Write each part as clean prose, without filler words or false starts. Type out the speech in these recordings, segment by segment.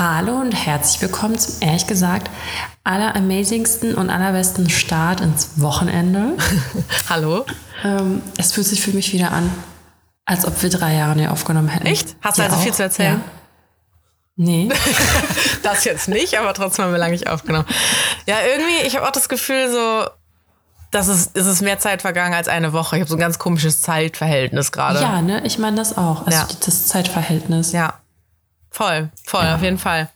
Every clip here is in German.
Hallo und herzlich willkommen zum, ehrlich gesagt, alleramazingsten und allerbesten Start ins Wochenende. Hallo. Es fühlt sich für mich wieder an, als ob wir 3 Jahre nicht aufgenommen hätten. Echt? Hast du also auch viel zu erzählen? Ja. Nee. Das jetzt nicht, aber trotzdem haben wir lange nicht aufgenommen. Ja, irgendwie, ich habe auch das Gefühl so, es ist mehr Zeit vergangen als eine Woche. Ich habe so ein ganz komisches Zeitverhältnis gerade. Ja, ne? Ich meine das auch. Also das Zeitverhältnis. Ja. Voll, ja. Auf jeden Fall.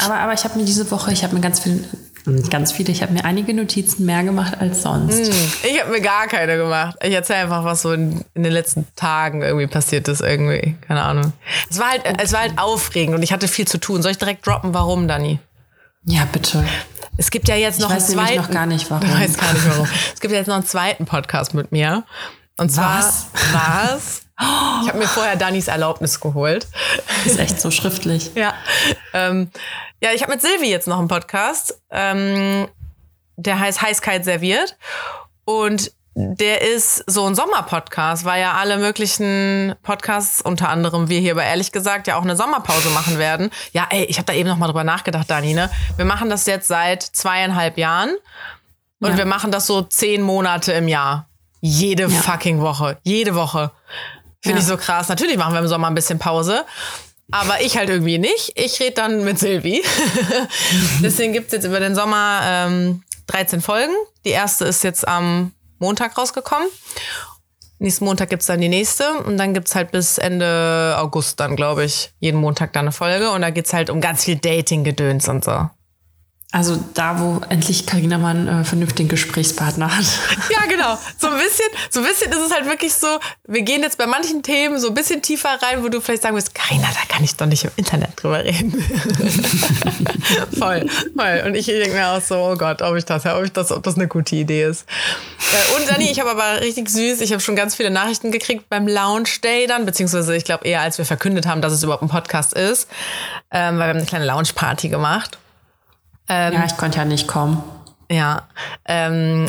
Aber ich habe mir diese Woche, ich habe mir einige Notizen mehr gemacht als sonst. Ich habe mir gar keine gemacht. Ich erzähle einfach, was so in den letzten Tagen irgendwie passiert ist irgendwie. Keine Ahnung. Es war halt aufregend und ich hatte viel zu tun. Soll ich direkt droppen, warum, Dani? Ja, bitte. Es gibt ja jetzt noch einen zweiten. Ich weiß noch gar nicht, warum. Ich weiß gar nicht, warum. Es gibt ja jetzt noch einen zweiten Podcast mit mir. Und zwar was? Ich habe mir vorher Danis Erlaubnis geholt. Ist echt so schriftlich. Ja. Ich habe mit Silvi jetzt noch einen Podcast. Der heißt Heißkalt serviert. Und der ist so ein Sommerpodcast, weil ja alle möglichen Podcasts, unter anderem wir hier bei Ehrlich gesagt, ja auch eine Sommerpause machen werden. Ja, ey, ich habe da eben noch mal drüber nachgedacht, Dani, ne? Wir machen das jetzt seit 2,5 Jahren. Und wir machen das so 10 Monate im Jahr. Jede fucking Woche. Jede Woche. Finde ich so krass. Natürlich machen wir im Sommer ein bisschen Pause, aber ich halt irgendwie nicht. Ich rede dann mit Silvi. Deswegen gibt es jetzt über den Sommer 13 Folgen. Die erste ist jetzt am Montag rausgekommen. Nächsten Montag gibt es dann die nächste. Und dann gibt es halt bis Ende August dann, glaube ich, jeden Montag dann eine Folge. Und da geht es halt um ganz viel Dating-Gedöns und so. Also da, wo endlich Carina mal einen vernünftigen Gesprächspartner hat. Ja, genau. So ein bisschen ist es halt wirklich so, wir gehen jetzt bei manchen Themen so ein bisschen tiefer rein, wo du vielleicht sagen wirst, Carina, da kann ich doch nicht im Internet drüber reden. Voll. Und ich denke mir auch so, oh Gott, ob das eine gute Idee ist. Und Dani, ich habe aber richtig süß, ich habe schon ganz viele Nachrichten gekriegt beim Launch Day dann, beziehungsweise ich glaube eher, als wir verkündet haben, dass es überhaupt ein Podcast ist, weil wir haben eine kleine Lounge Party gemacht. Ich konnte ja nicht kommen. Ja. Oh nein,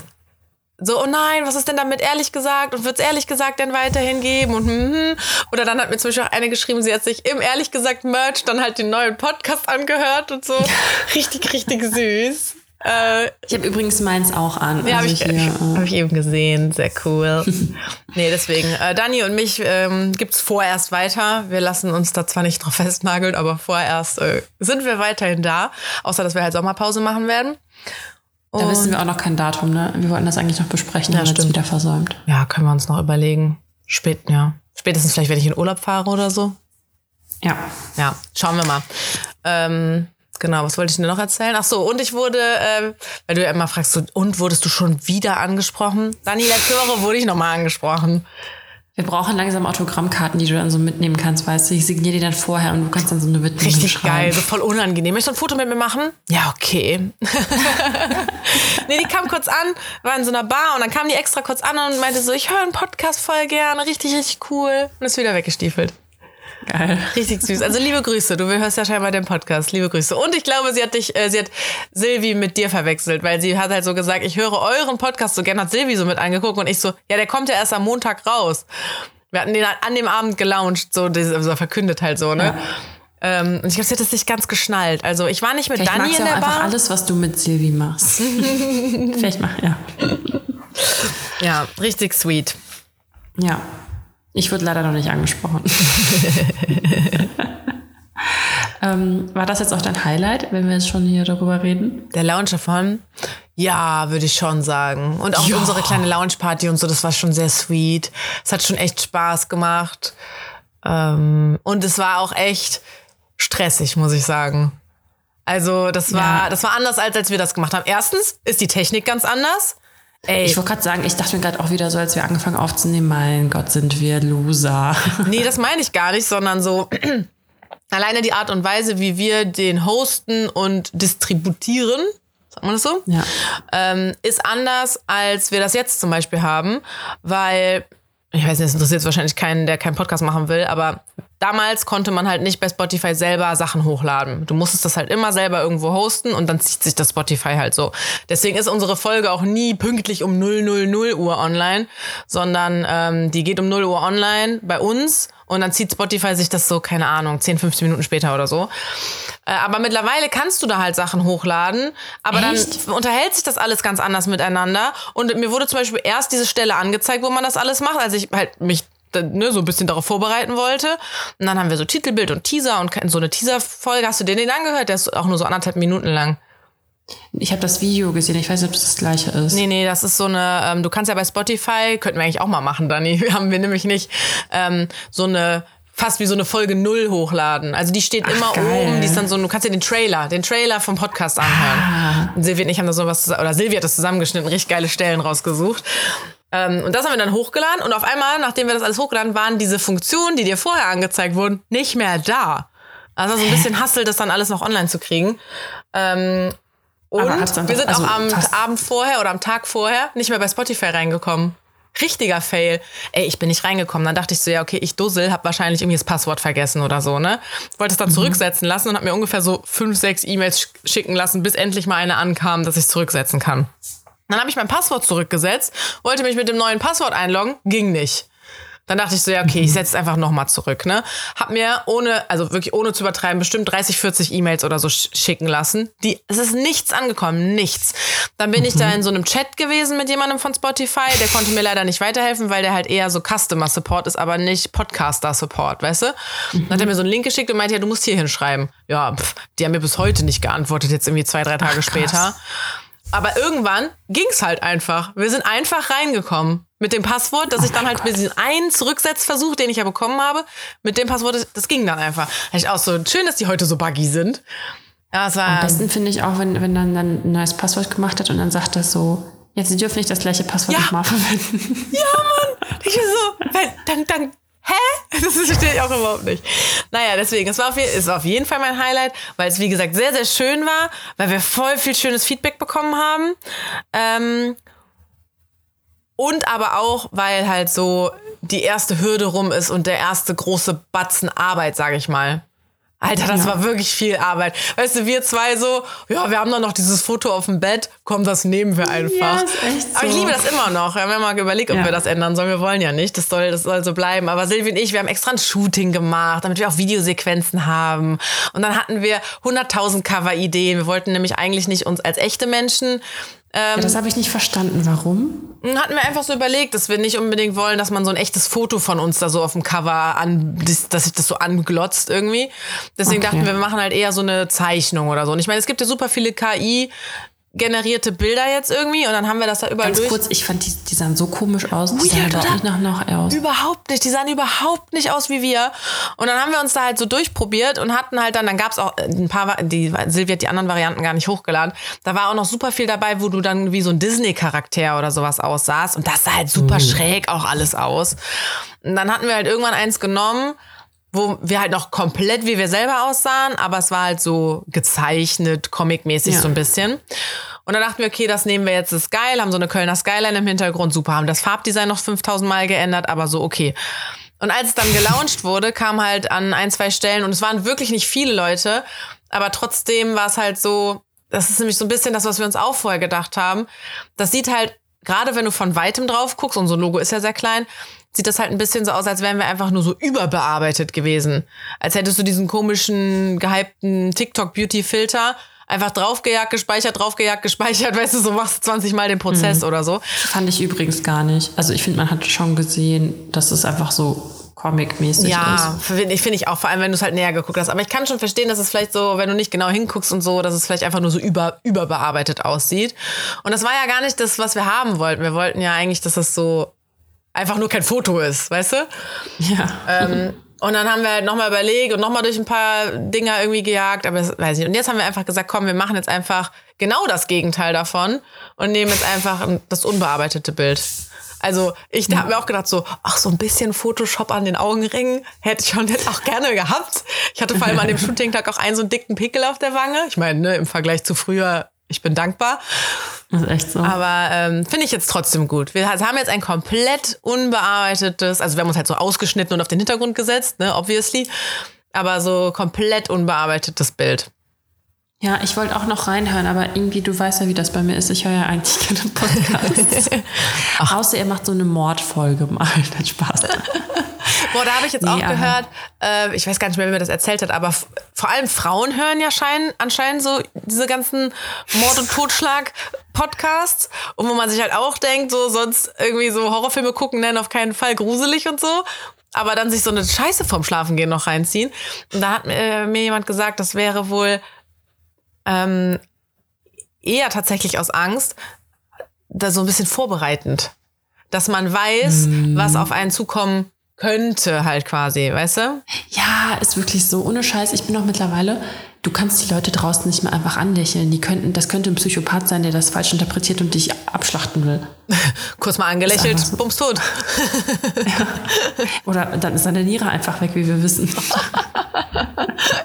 was ist denn damit ehrlich gesagt? Und wird es ehrlich gesagt denn weiterhin geben? Und Oder dann hat mir zum Beispiel auch eine geschrieben, sie hat sich im ehrlich gesagt Merch dann halt den neuen Podcast angehört und so. Richtig, richtig süß. Ich habe übrigens meins auch an. Ja, also habe ich eben gesehen. Sehr cool. Nee, deswegen. Dani und mich gibt's vorerst weiter. Wir lassen uns da zwar nicht drauf festnageln, aber vorerst sind wir weiterhin da. Außer, dass wir halt Sommerpause machen werden. Und da wissen wir auch noch kein Datum, ne? Wir wollten das eigentlich noch besprechen, haben wir jetzt wieder versäumt. Ja, können wir uns noch überlegen. Spätestens vielleicht, wenn ich in Urlaub fahre oder so. Ja. Ja, schauen wir mal. Genau, was wollte ich denn noch erzählen? Ach so, und ich wurde, weil du ja immer fragst, wurdest du schon wieder angesprochen? Dani, letzte Woche wurde ich nochmal angesprochen. Wir brauchen langsam Autogrammkarten, die du dann so mitnehmen kannst, weißt du? Ich signiere die dann vorher und du kannst dann so eine Widmung schreiben. Richtig geil, so voll unangenehm. Möchtest du ein Foto mit mir machen? Ja, okay. Nee, die kam kurz an, war in so einer Bar und dann kam die extra kurz an und meinte so, ich höre einen Podcast voll gerne, richtig, richtig cool. Und ist wieder weggestiefelt. Geil. Richtig süß. Also liebe Grüße, du hörst ja scheinbar den Podcast. Liebe Grüße. Und ich glaube, sie hat Silvi mit dir verwechselt, weil sie hat halt so gesagt, ich höre euren Podcast so gerne, hat Silvi so mit angeguckt und ich so, ja, der kommt ja erst am Montag raus. Wir hatten den an dem Abend gelauncht, so verkündet halt so, ne? Ja. Und ich glaube, sie hat das nicht ganz geschnallt. Also ich war nicht mit Dani in der Bar. Vielleicht magst du auch einfach alles, was du mit Silvi machst. Ja, richtig sweet. Ja. Ich wurde leider noch nicht angesprochen. War das jetzt auch dein Highlight, wenn wir jetzt schon hier darüber reden? Der Lounge davon? Ja, würde ich schon sagen. Und auch unsere kleine Lounge-Party und so, das war schon sehr sweet. Es hat schon echt Spaß gemacht. Und es war auch echt stressig, muss ich sagen. Also das war anders, als wir das gemacht haben. Erstens ist die Technik ganz anders. Ey. Ich wollte gerade sagen, ich dachte mir gerade auch wieder so, als wir angefangen aufzunehmen, mein Gott, sind wir Loser. Nee, das meine ich gar nicht, sondern so alleine die Art und Weise, wie wir den hosten und distributieren, sagt man das so, ja. Ist anders, als wir das jetzt zum Beispiel haben, weil, ich weiß nicht, es interessiert wahrscheinlich keinen, der keinen Podcast machen will, aber damals konnte man halt nicht bei Spotify selber Sachen hochladen. Du musstest das halt immer selber irgendwo hosten und dann zieht sich das Spotify halt so. Deswegen ist unsere Folge auch nie pünktlich um 000 Uhr online, sondern die geht um 0 Uhr online bei uns und dann zieht Spotify sich das so, keine Ahnung, 10, 15 Minuten später oder so. Aber mittlerweile kannst du da halt Sachen hochladen, aber dann unterhält sich das alles ganz anders miteinander. Und mir wurde zum Beispiel erst diese Stelle angezeigt, wo man das alles macht, als ich halt mich so ein bisschen darauf vorbereiten wollte. Und dann haben wir so Titelbild und Teaser und so eine Teaser-Folge. Hast du den angehört? Der ist auch nur so 1,5 Minuten lang. Ich habe das Video gesehen, ich weiß nicht, ob das gleiche ist. Nee, das ist so eine, du kannst ja bei Spotify, könnten wir eigentlich auch mal machen, Dani, haben wir nämlich nicht, so eine, fast wie so eine Folge 0 hochladen. Also die steht immer oben, die ist dann so, du kannst dir den Trailer vom Podcast anhören. Silvi und ich haben da sowas, oder Silvi hat das zusammengeschnitten, richtig geile Stellen rausgesucht. Und das haben wir dann hochgeladen und auf einmal, nachdem wir das alles hochgeladen, waren diese Funktionen, die dir vorher angezeigt wurden, nicht mehr da. Also so ein bisschen Hassel, das dann alles noch online zu kriegen. Und wir sind auch am Abend vorher oder am Tag vorher nicht mehr bei Spotify reingekommen. Richtiger Fail. Ey, ich bin nicht reingekommen. Dann dachte ich so, ja, okay, ich Dussel, hab wahrscheinlich irgendwie das Passwort vergessen oder so, ne? Wollte es dann zurücksetzen lassen und hab mir ungefähr so 5-6 E-Mails schicken lassen, bis endlich mal eine ankam, dass ich es zurücksetzen kann. Dann habe ich mein Passwort zurückgesetzt, wollte mich mit dem neuen Passwort einloggen, ging nicht. Dann dachte ich so, ja, okay, ich setze es einfach nochmal zurück, ne? Hab mir ohne zu übertreiben, bestimmt 30-40 E-Mails oder so schicken lassen. Es ist nichts angekommen, nichts. Dann bin ich da in so einem Chat gewesen mit jemandem von Spotify, der konnte mir leider nicht weiterhelfen, weil der halt eher so Customer Support ist, aber nicht Podcaster Support, weißt du? Dann hat er mir so einen Link geschickt und meinte, ja, du musst hier hinschreiben. Ja, die haben mir bis heute nicht geantwortet, jetzt irgendwie 2-3 Tage später. Aber irgendwann ging's halt einfach. Wir sind einfach reingekommen mit dem Passwort, dass ich dann halt mit diesem einen Zurücksetzversuch, den ich ja bekommen habe, mit dem Passwort, das ging dann einfach. Da ich auch so, schön, dass die heute so buggy sind. Also, am besten finde ich auch, wenn dann ein neues Passwort gemacht hat und dann sagt das so, jetzt dürfen nicht das gleiche Passwort nochmal verwenden. Ja, Mann! Ich bin so, dank. Hä? Das verstehe ich auch überhaupt nicht. Naja, deswegen, es war ist auf jeden Fall mein Highlight, weil es, wie gesagt, sehr, sehr schön war, weil wir voll viel schönes Feedback bekommen haben. Und aber auch, weil halt so die erste Hürde rum ist und der erste große Batzen Arbeit, sage ich mal. Alter, das war wirklich viel Arbeit. Weißt du, wir zwei so, ja, wir haben doch noch dieses Foto auf dem Bett, komm, das nehmen wir einfach. Ja, ist echt so. Aber ich liebe das immer noch. Wir haben ja mal überlegt, ob wir das ändern sollen. Wir wollen ja nicht, das soll so bleiben. Aber Silvi und ich, wir haben extra ein Shooting gemacht, damit wir auch Videosequenzen haben. Und dann hatten wir 100.000 Cover-Ideen. Wir wollten nämlich eigentlich nicht uns als echte Menschen... das habe ich nicht verstanden. Warum? Hatten wir einfach so überlegt, dass wir nicht unbedingt wollen, dass man so ein echtes Foto von uns da so auf dem Cover dass sich das so anglotzt irgendwie. Deswegen dachten wir machen halt eher so eine Zeichnung oder so. Und ich meine, es gibt ja super viele KI-generierte Bilder jetzt irgendwie und dann haben wir das da überall ganz durch. Ganz kurz, ich fand, die sahen so komisch aus. Die sahen doch nicht nach aus. Überhaupt nicht. Die sahen überhaupt nicht aus wie wir. Und dann haben wir uns da halt so durchprobiert und hatten halt dann gab es auch ein paar, Silvia hat die anderen Varianten gar nicht hochgeladen. Da war auch noch super viel dabei, wo du dann wie so ein Disney-Charakter oder sowas aussahst. Und das sah halt super schräg auch alles aus. Und dann hatten wir halt irgendwann eins genommen, wo wir halt noch komplett wie wir selber aussahen, aber es war halt so gezeichnet, comicmäßig so ein bisschen. Und dann dachten wir, okay, das nehmen wir jetzt, ist geil, haben so eine Kölner Skyline im Hintergrund, super, haben das Farbdesign noch 5000 Mal geändert, aber so okay. Und als es dann gelauncht wurde, kam halt an 1-2 Stellen, und es waren wirklich nicht viele Leute, aber trotzdem war es halt so, das ist nämlich so ein bisschen das, was wir uns auch vorher gedacht haben, das sieht halt, gerade wenn du von Weitem drauf guckst, unser Logo ist ja sehr klein, sieht das halt ein bisschen so aus, als wären wir einfach nur so überbearbeitet gewesen. Als hättest du diesen komischen, gehypten TikTok-Beauty-Filter einfach draufgejagt, gespeichert, weißt du, so machst du 20 Mal den Prozess oder so. Das fand ich übrigens gar nicht. Also ich finde, man hat schon gesehen, dass es einfach so comic-mäßig ist. Ja, finde ich auch, vor allem, wenn du es halt näher geguckt hast. Aber ich kann schon verstehen, dass es vielleicht so, wenn du nicht genau hinguckst und so, dass es vielleicht einfach nur so überbearbeitet aussieht. Und das war ja gar nicht das, was wir haben wollten. Wir wollten ja eigentlich, dass das so einfach nur kein Foto ist, weißt du? Ja. Und dann haben wir halt nochmal überlegt und nochmal durch ein paar Dinger irgendwie gejagt, aber das weiß ich nicht. Und jetzt haben wir einfach gesagt, komm, wir machen jetzt einfach genau das Gegenteil davon und nehmen jetzt einfach das unbearbeitete Bild. Also ich habe mir auch gedacht so, ach, so ein bisschen Photoshop an den Augenringen hätte ich schon jetzt auch gerne gehabt. Ich hatte vor allem an dem Shooting-Tag auch einen so einen dicken Pickel auf der Wange. Ich meine, ne, im Vergleich zu früher, ich bin dankbar. Das ist echt so. Aber finde ich jetzt trotzdem gut. Wir haben jetzt ein komplett unbearbeitetes, also wir haben uns halt so ausgeschnitten und auf den Hintergrund gesetzt, ne, obviously, aber so komplett unbearbeitetes Bild. Ja, ich wollte auch noch reinhören, aber irgendwie, du weißt ja, wie das bei mir ist. Ich höre ja eigentlich keine Podcasts. Außer ihr macht so eine Mordfolge mal. Dann Spaß. Boah, da habe ich jetzt auch gehört, ich weiß gar nicht mehr, wer mir das erzählt hat, aber vor allem Frauen hören ja anscheinend so diese ganzen Mord- und Totschlag-Podcasts. Und wo man sich halt auch denkt, so sonst irgendwie so Horrorfilme gucken, nennen auf keinen Fall gruselig und so. Aber dann sich so eine Scheiße vorm Schlafengehen noch reinziehen. Und da hat mir jemand gesagt, das wäre wohl eher tatsächlich aus Angst, da so ein bisschen vorbereitend. Dass man weiß, was auf einen zukommen könnte halt quasi, weißt du? Ja, ist wirklich so. Ohne Scheiß, ich bin auch mittlerweile, du kannst die Leute draußen nicht mehr einfach anlächeln. Das könnte ein Psychopath sein, der das falsch interpretiert und dich abschlachten will. Kurz mal angelächelt, so. Bums tot. Ja. Oder dann ist seine Niere einfach weg, wie wir wissen.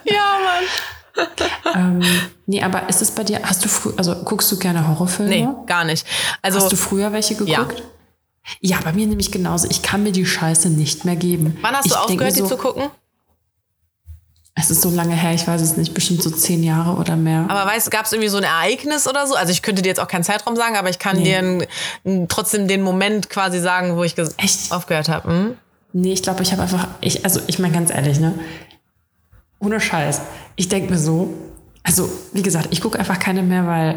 Ja, Mann. Nee, aber ist es bei dir, guckst du gerne Horrorfilme? Nee, gar nicht. Also, hast du früher welche geguckt? Ja, bei mir nämlich genauso. Ich kann mir die Scheiße nicht mehr geben. Wann hast du aufgehört, die zu gucken? Es ist so lange her, ich weiß es nicht, bestimmt so 10 Jahre oder mehr. Aber gab es irgendwie so ein Ereignis oder so? Also ich könnte dir jetzt auch keinen Zeitraum sagen, aber ich kann dir trotzdem den Moment quasi sagen, wo ich aufgehört habe. Hm? Nee, ich glaube, ich habe einfach, ich meine ganz ehrlich, ne? Ohne Scheiß. Ich denke mir so, also wie gesagt, ich gucke einfach keine mehr, weil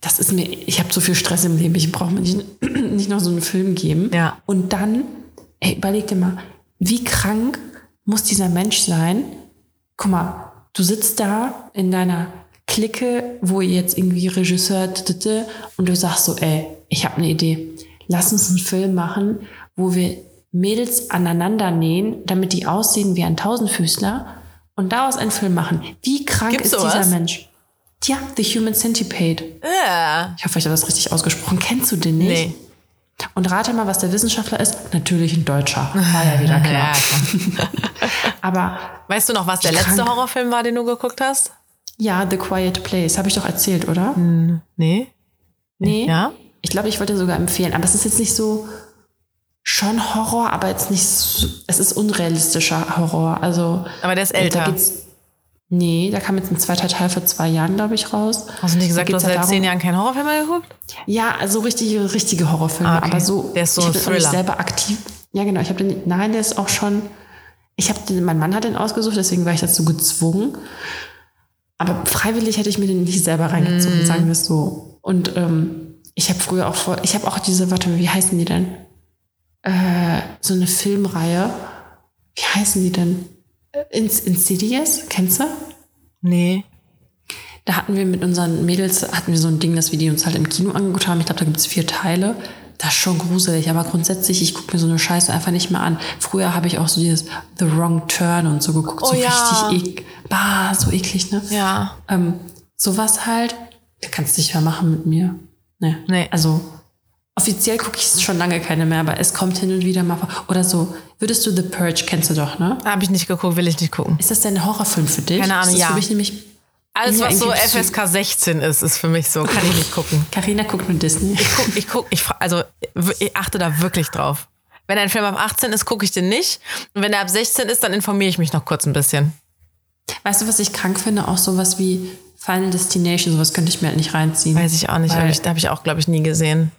das ist mir, ich habe so viel Stress im Leben, ich brauche mir nicht noch so einen Film geben. Ja. Und dann, überleg dir mal, wie krank muss dieser Mensch sein? Guck mal, du sitzt da in deiner Clique, wo ihr jetzt irgendwie Regisseur und du sagst so, ich habe eine Idee. Lass uns einen Film machen, wo wir Mädels aneinander nähen, damit die aussehen wie ein Tausendfüßler und daraus einen Film machen. Wie krank ist dieser Mensch? Tja, The Human Centipede. Ich hoffe, ich habe das richtig ausgesprochen. Kennst du den nicht? Nee. Und rate mal, was der Wissenschaftler ist. Natürlich ein Deutscher. War ja wieder klar. Aber weißt du noch, was der letzte Horrorfilm war, den du geguckt hast? Ja, The Quiet Place. Habe ich doch erzählt, oder? Nee. Ja? Ich glaube, ich wollte sogar empfehlen. Aber es ist jetzt nicht so schon Horror, aber jetzt nicht so, es ist unrealistischer Horror. Also, aber der ist älter. Nee, da kam jetzt ein zweiter Teil vor 2 Jahren, glaube ich, raus. Hast du nicht gesagt, du hast seit 10 Jahren keinen Horrorfilm mehr geguckt? Ja, also richtige Horrorfilme, aber so. Der ist so ein Thriller. Ich bin selber aktiv. Ja, genau. Der ist auch schon. Mein Mann hat den ausgesucht, deswegen war ich dazu gezwungen. Aber freiwillig hätte ich mir den nicht selber reingezogen, sagen wir es so. Und ich habe früher auch ich habe auch diese, warte mal, wie heißen die denn? So eine Filmreihe. Wie heißen die denn? Insidious, kennst du? Nee. Da hatten wir mit unseren Mädels, so ein Ding, dass wir die uns halt im Kino angeguckt haben. Ich glaube, da gibt es 4 Teile. Das ist schon gruselig, aber grundsätzlich, ich gucke mir so eine Scheiße einfach nicht mehr an. Früher habe ich auch so dieses The Wrong Turn und so geguckt, richtig so eklig, ne? Ja. Sowas halt, da kannst du nicht mehr machen mit mir. Nee. Also, offiziell gucke ich schon lange keine mehr, aber es kommt hin und wieder mal vor. Oder so, würdest du The Purge, kennst du doch, ne? Habe ich nicht geguckt, will ich nicht gucken. Ist das denn ein Horrorfilm für dich? Keine Ahnung, für mich nämlich alles, was so FSK 16 ist für mich so, kann ich nicht gucken. Carina guckt nur Disney. Ich achte da wirklich drauf. Wenn ein Film ab 18 ist, gucke ich den nicht. Und wenn er ab 16 ist, dann informiere ich mich noch kurz ein bisschen. Weißt du, was ich krank finde? Auch sowas wie Final Destination, sowas könnte ich mir halt nicht reinziehen. Weiß ich auch nicht, habe ich auch, glaube ich, nie gesehen.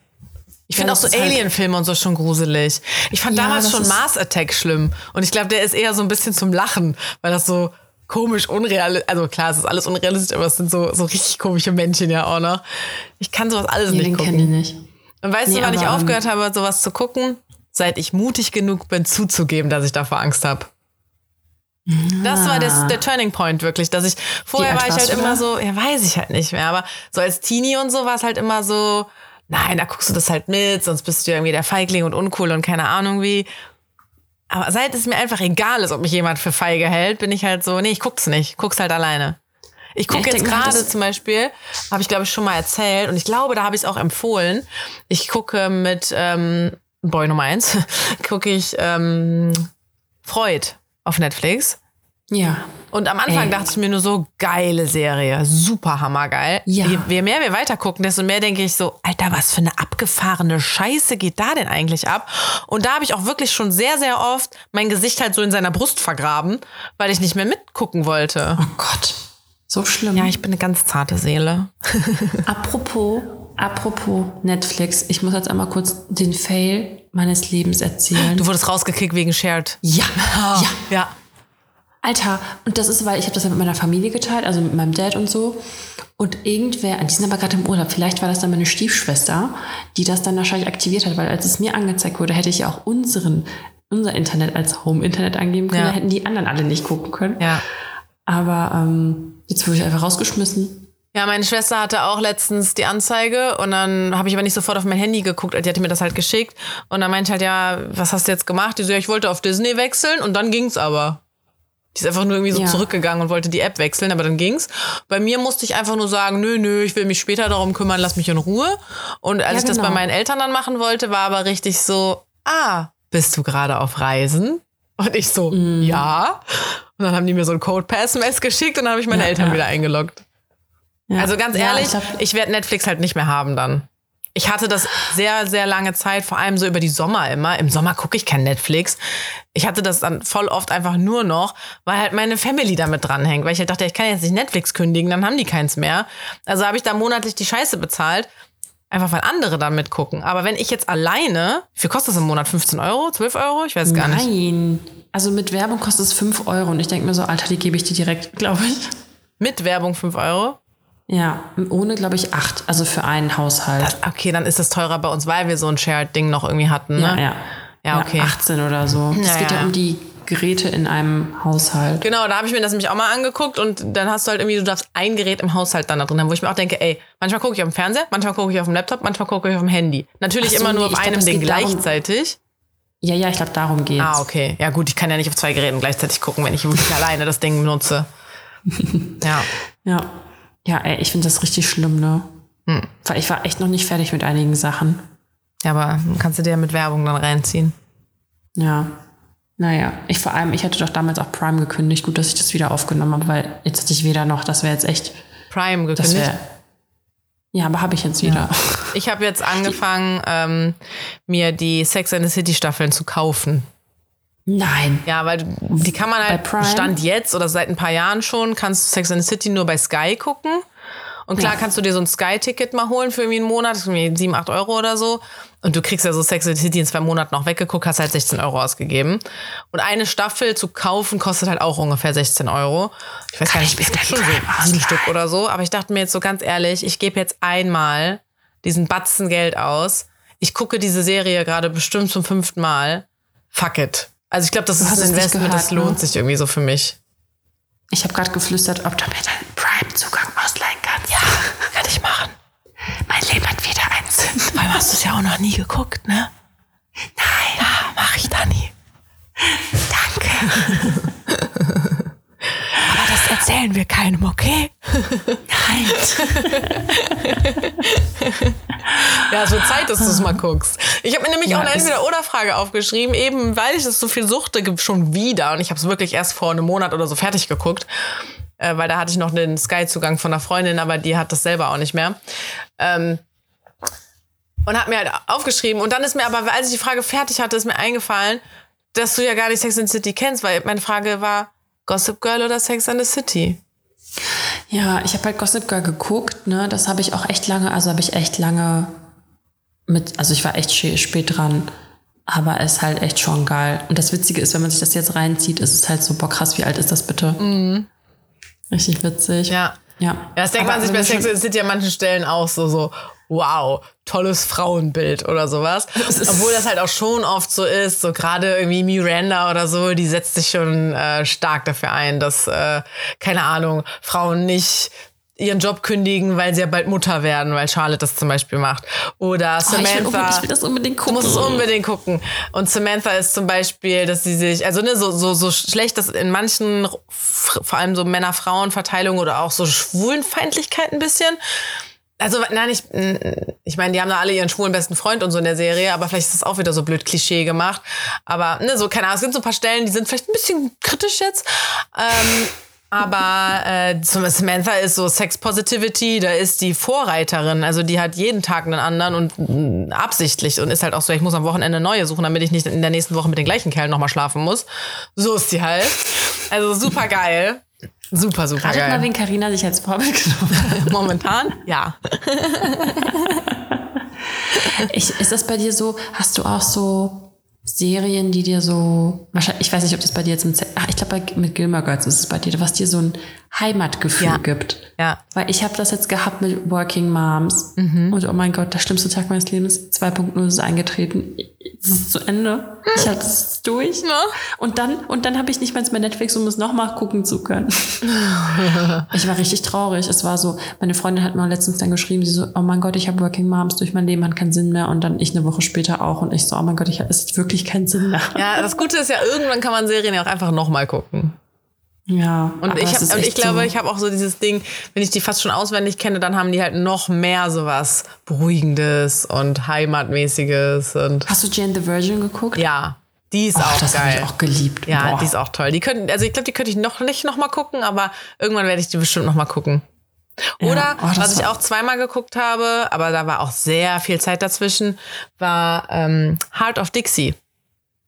Ich finde auch so Alien-Filme und so schon gruselig. Ich fand damals schon Mars Attack schlimm. Und ich glaube, der ist eher so ein bisschen zum Lachen, weil das so komisch, unrealistisch, also klar, es ist alles unrealistisch, aber es sind so richtig komische Menschen ja auch noch. Ich kann sowas alles nicht gucken. Den kenne ich nicht. Und weißt du, wann ich aufgehört habe, sowas zu gucken? Seit ich mutig genug bin, zuzugeben, dass ich davor Angst habe. Das war der Turning Point wirklich, dass ich, vorher war ich halt immer so, weiß ich halt nicht mehr, aber so als Teenie und so war es halt immer so, nein, da guckst du das halt mit, sonst bist du irgendwie der Feigling und uncool und keine Ahnung wie. Aber seit es mir einfach egal ist, ob mich jemand für feige hält, bin ich halt so, nee, ich guck's nicht, guck's halt alleine. Ich gucke jetzt gerade zum Beispiel, habe ich glaube ich schon mal erzählt und ich glaube, da habe ich es auch empfohlen. Ich gucke mit Boy Nummer 1, gucke ich Freud auf Netflix. Ja. Und am Anfang dachte ich mir nur so, geile Serie, super hammergeil. Ja. Je mehr wir weiter gucken, desto mehr denke ich so, Alter, was für eine abgefahrene Scheiße geht da denn eigentlich ab? Und da habe ich auch wirklich schon sehr, sehr oft mein Gesicht halt so in seiner Brust vergraben, weil ich nicht mehr mitgucken wollte. Oh Gott, so schlimm. Ja, ich bin eine ganz zarte Seele. Apropos, Apropos Netflix, ich muss jetzt einmal kurz den Fail meines Lebens erzählen. Du wurdest rausgekickt wegen Shared. Ja, ja, ja. Alter, und das ist, weil ich habe das ja mit meiner Familie geteilt, also mit meinem Dad und so. Und irgendwer, die sind aber gerade im Urlaub, vielleicht war das dann meine Stiefschwester, die das dann wahrscheinlich aktiviert hat, weil als es mir angezeigt wurde, hätte ich ja auch unser Internet als Home-Internet angeben können, ja. Hätten die anderen alle nicht gucken können. Ja. Aber jetzt wurde ich einfach rausgeschmissen. Ja, meine Schwester hatte auch letztens die Anzeige und dann habe ich aber nicht sofort auf mein Handy geguckt, die hatte mir das halt geschickt und dann meinte ich halt, ja, was hast du jetzt gemacht? Die so, ja, ich wollte auf Disney wechseln und dann ging's aber. Die ist einfach nur irgendwie so zurückgegangen und wollte die App wechseln, aber dann ging's. Bei mir musste ich einfach nur sagen, nö, ich will mich später darum kümmern, lass mich in Ruhe. Und als ich das bei meinen Eltern dann machen wollte, war aber richtig so, bist du gerade auf Reisen? Und ich so, ja. Und dann haben die mir so ein Code per SMS geschickt und dann habe ich meine Eltern wieder eingeloggt. Ja. Also ganz ehrlich, ich werde Netflix halt nicht mehr haben dann. Ich hatte das sehr, sehr lange Zeit, vor allem so über die Sommer immer. Im Sommer gucke ich kein Netflix. Ich hatte das dann voll oft einfach nur noch, weil halt meine Family damit dranhängt. Weil ich halt dachte, ich kann jetzt nicht Netflix kündigen, dann haben die keins mehr. Also habe ich da monatlich die Scheiße bezahlt, einfach weil andere dann mitgucken. Aber wenn ich jetzt alleine, wie viel kostet das im Monat? 15 Euro? 12 Euro? Ich weiß gar nicht. Nein, also mit Werbung kostet es 5 Euro. Und ich denke mir so, Alter, die gebe ich dir direkt, glaube ich. Mit Werbung 5 Euro? Ja, ohne, glaube ich, 8, also für einen Haushalt. Okay, dann ist das teurer bei uns, weil wir so ein Shared-Ding noch irgendwie hatten, ne? Ja, okay. 18 oder so. Es geht ja um die Geräte in einem Haushalt. Genau, da habe ich mir das nämlich auch mal angeguckt und dann hast du halt irgendwie, du darfst ein Gerät im Haushalt dann da drin haben, wo ich mir auch denke, ey, manchmal gucke ich auf dem Fernseher, manchmal gucke ich auf dem Laptop, manchmal gucke ich auf dem Handy. Natürlich immer nur auf einem Ding gleichzeitig. Ja, ich glaube, darum geht's. Okay. Ja gut, ich kann ja nicht auf zwei Geräten gleichzeitig gucken, wenn ich wirklich alleine das Ding benutze. Ja. Ja, ey, ich finde das richtig schlimm, ne? Weil ich war echt noch nicht fertig mit einigen Sachen. Ja, aber kannst du dir mit Werbung dann reinziehen. Ja. Naja, ich hätte doch damals auch Prime gekündigt. Gut, dass ich das wieder aufgenommen habe, weil jetzt hatte ich weder noch, das wäre jetzt echt... Prime gekündigt? Ja, aber habe ich jetzt wieder. Ja. Ich habe jetzt angefangen, mir die Sex and the City Staffeln zu kaufen. Nein. Ja, weil die kann man halt, Stand jetzt oder seit ein paar Jahren schon, kannst du Sex and the City nur bei Sky gucken. Und klar kannst du dir so ein Sky-Ticket mal holen für irgendwie einen Monat, 7-8 Euro oder so. Und du kriegst ja so Sex and the City in 2 Monaten noch weggeguckt, hast halt 16 Euro ausgegeben. Und eine Staffel zu kaufen kostet halt auch ungefähr 16 Euro. Ich weiß gar nicht, ist das schon so ein Stück oder so. Aber ich dachte mir jetzt so ganz ehrlich, ich gebe jetzt einmal diesen Batzen Geld aus. Ich gucke diese Serie gerade bestimmt zum 5. Mal. Fuck it. Also ich glaube, das ist ein Investment, gehört, das lohnt sich irgendwie so für mich. Ich habe gerade geflüstert, ob du mir deinen Prime-Zugang ausleihen kannst. Ja, kann ich machen. Mein Leben hat wieder einen Sinn. Weil hast du es ja auch noch nie geguckt, ne? Nein, mache ich da nie. Danke. Aber das erzählen wir keinem, okay? Nein. Ja, es wird Zeit, dass du es mal guckst. Ich habe mir nämlich auch eine Entweder-Oder-Frage aufgeschrieben, eben weil ich das so viel suchte, schon wieder. Und ich habe es wirklich erst vor einem Monat oder so fertig geguckt. Weil da hatte ich noch den Sky-Zugang von einer Freundin, aber die hat das selber auch nicht mehr. Und hat mir halt aufgeschrieben. Und dann ist mir aber, als ich die Frage fertig hatte, ist mir eingefallen, dass du ja gar nicht Sex and the City kennst. Weil meine Frage war, Gossip Girl oder Sex and the City? Ja, ich habe halt Gossip Girl geguckt, ne? Das habe ich auch echt lange, ich war echt spät dran, aber es ist halt echt schon geil. Und das Witzige ist, wenn man sich das jetzt reinzieht, ist es halt so, boah, krass, wie alt ist das bitte? Mhm. Richtig witzig. Ja. Das denkt man sich bei Sex and the City an manchen Stellen auch so, wow, tolles Frauenbild oder sowas. Obwohl das halt auch schon oft so ist, so gerade irgendwie Miranda oder so, die setzt sich schon stark dafür ein, dass, keine Ahnung, Frauen nicht ihren Job kündigen, weil sie ja bald Mutter werden, weil Charlotte das zum Beispiel macht. Oder Samantha. Ich will das unbedingt gucken. Du musst es unbedingt gucken. Und Samantha ist zum Beispiel, dass sie sich, also ne, so schlecht, dass in manchen, vor allem so Männer-Frauen-Verteilung oder auch so Schwulenfeindlichkeit ein bisschen. Also, nein, ich meine, die haben da alle ihren schwulen besten Freund und so in der Serie, aber vielleicht ist das auch wieder so blöd Klischee gemacht. Aber, ne, so, keine Ahnung, es gibt so ein paar Stellen, die sind vielleicht ein bisschen kritisch jetzt. Aber Samantha ist so Sex Positivity, da ist die Vorreiterin, also die hat jeden Tag einen anderen und absichtlich und ist halt auch so, ich muss am Wochenende neue suchen, damit ich nicht in der nächsten Woche mit den gleichen Kerlen nochmal schlafen muss. So ist sie halt. Also super geil. Super, super geil. Ratet mal, wen Carina sich als Vorbild genommen hat. Momentan? Ja. Ist das bei dir so, hast du auch so Serien, die dir so, wahrscheinlich, ich weiß nicht, ob das bei dir jetzt mit, ich glaube mit Gilmore Girls ist es bei dir, was dir so ein Heimatgefühl gibt. Ja. Weil ich habe das jetzt gehabt mit Working Moms und oh mein Gott, der schlimmste Tag meines Lebens, 2.0 ist eingetreten, es ist zu Ende, ich hatte es durch und dann habe ich nicht mal mehr Netflix, um es nochmal gucken zu können. Ich war richtig traurig, es war so, meine Freundin hat mir letztens dann geschrieben, sie so, oh mein Gott, ich habe Working Moms durch, mein Leben hat keinen Sinn mehr, und dann ich eine Woche später auch und ich so, oh mein Gott, es ist wirklich keinen Sinn mehr. Ja, das Gute ist ja, irgendwann kann man Serien ja auch einfach nochmal gucken. Ja, und ich glaube, ich habe auch so dieses Ding, wenn ich die fast schon auswendig kenne, dann haben die halt noch mehr sowas Beruhigendes und Heimatmäßiges. Und hast du Jane the Virgin geguckt? Ja, die ist auch das geil. Das habe ich auch geliebt. Ja, die ist auch toll. Ich glaube, die könnte ich noch nicht nochmal gucken, aber irgendwann werde ich die bestimmt nochmal gucken. Oder, ja. Was ich auch zweimal geguckt habe, aber da war auch sehr viel Zeit dazwischen, war Heart of Dixie.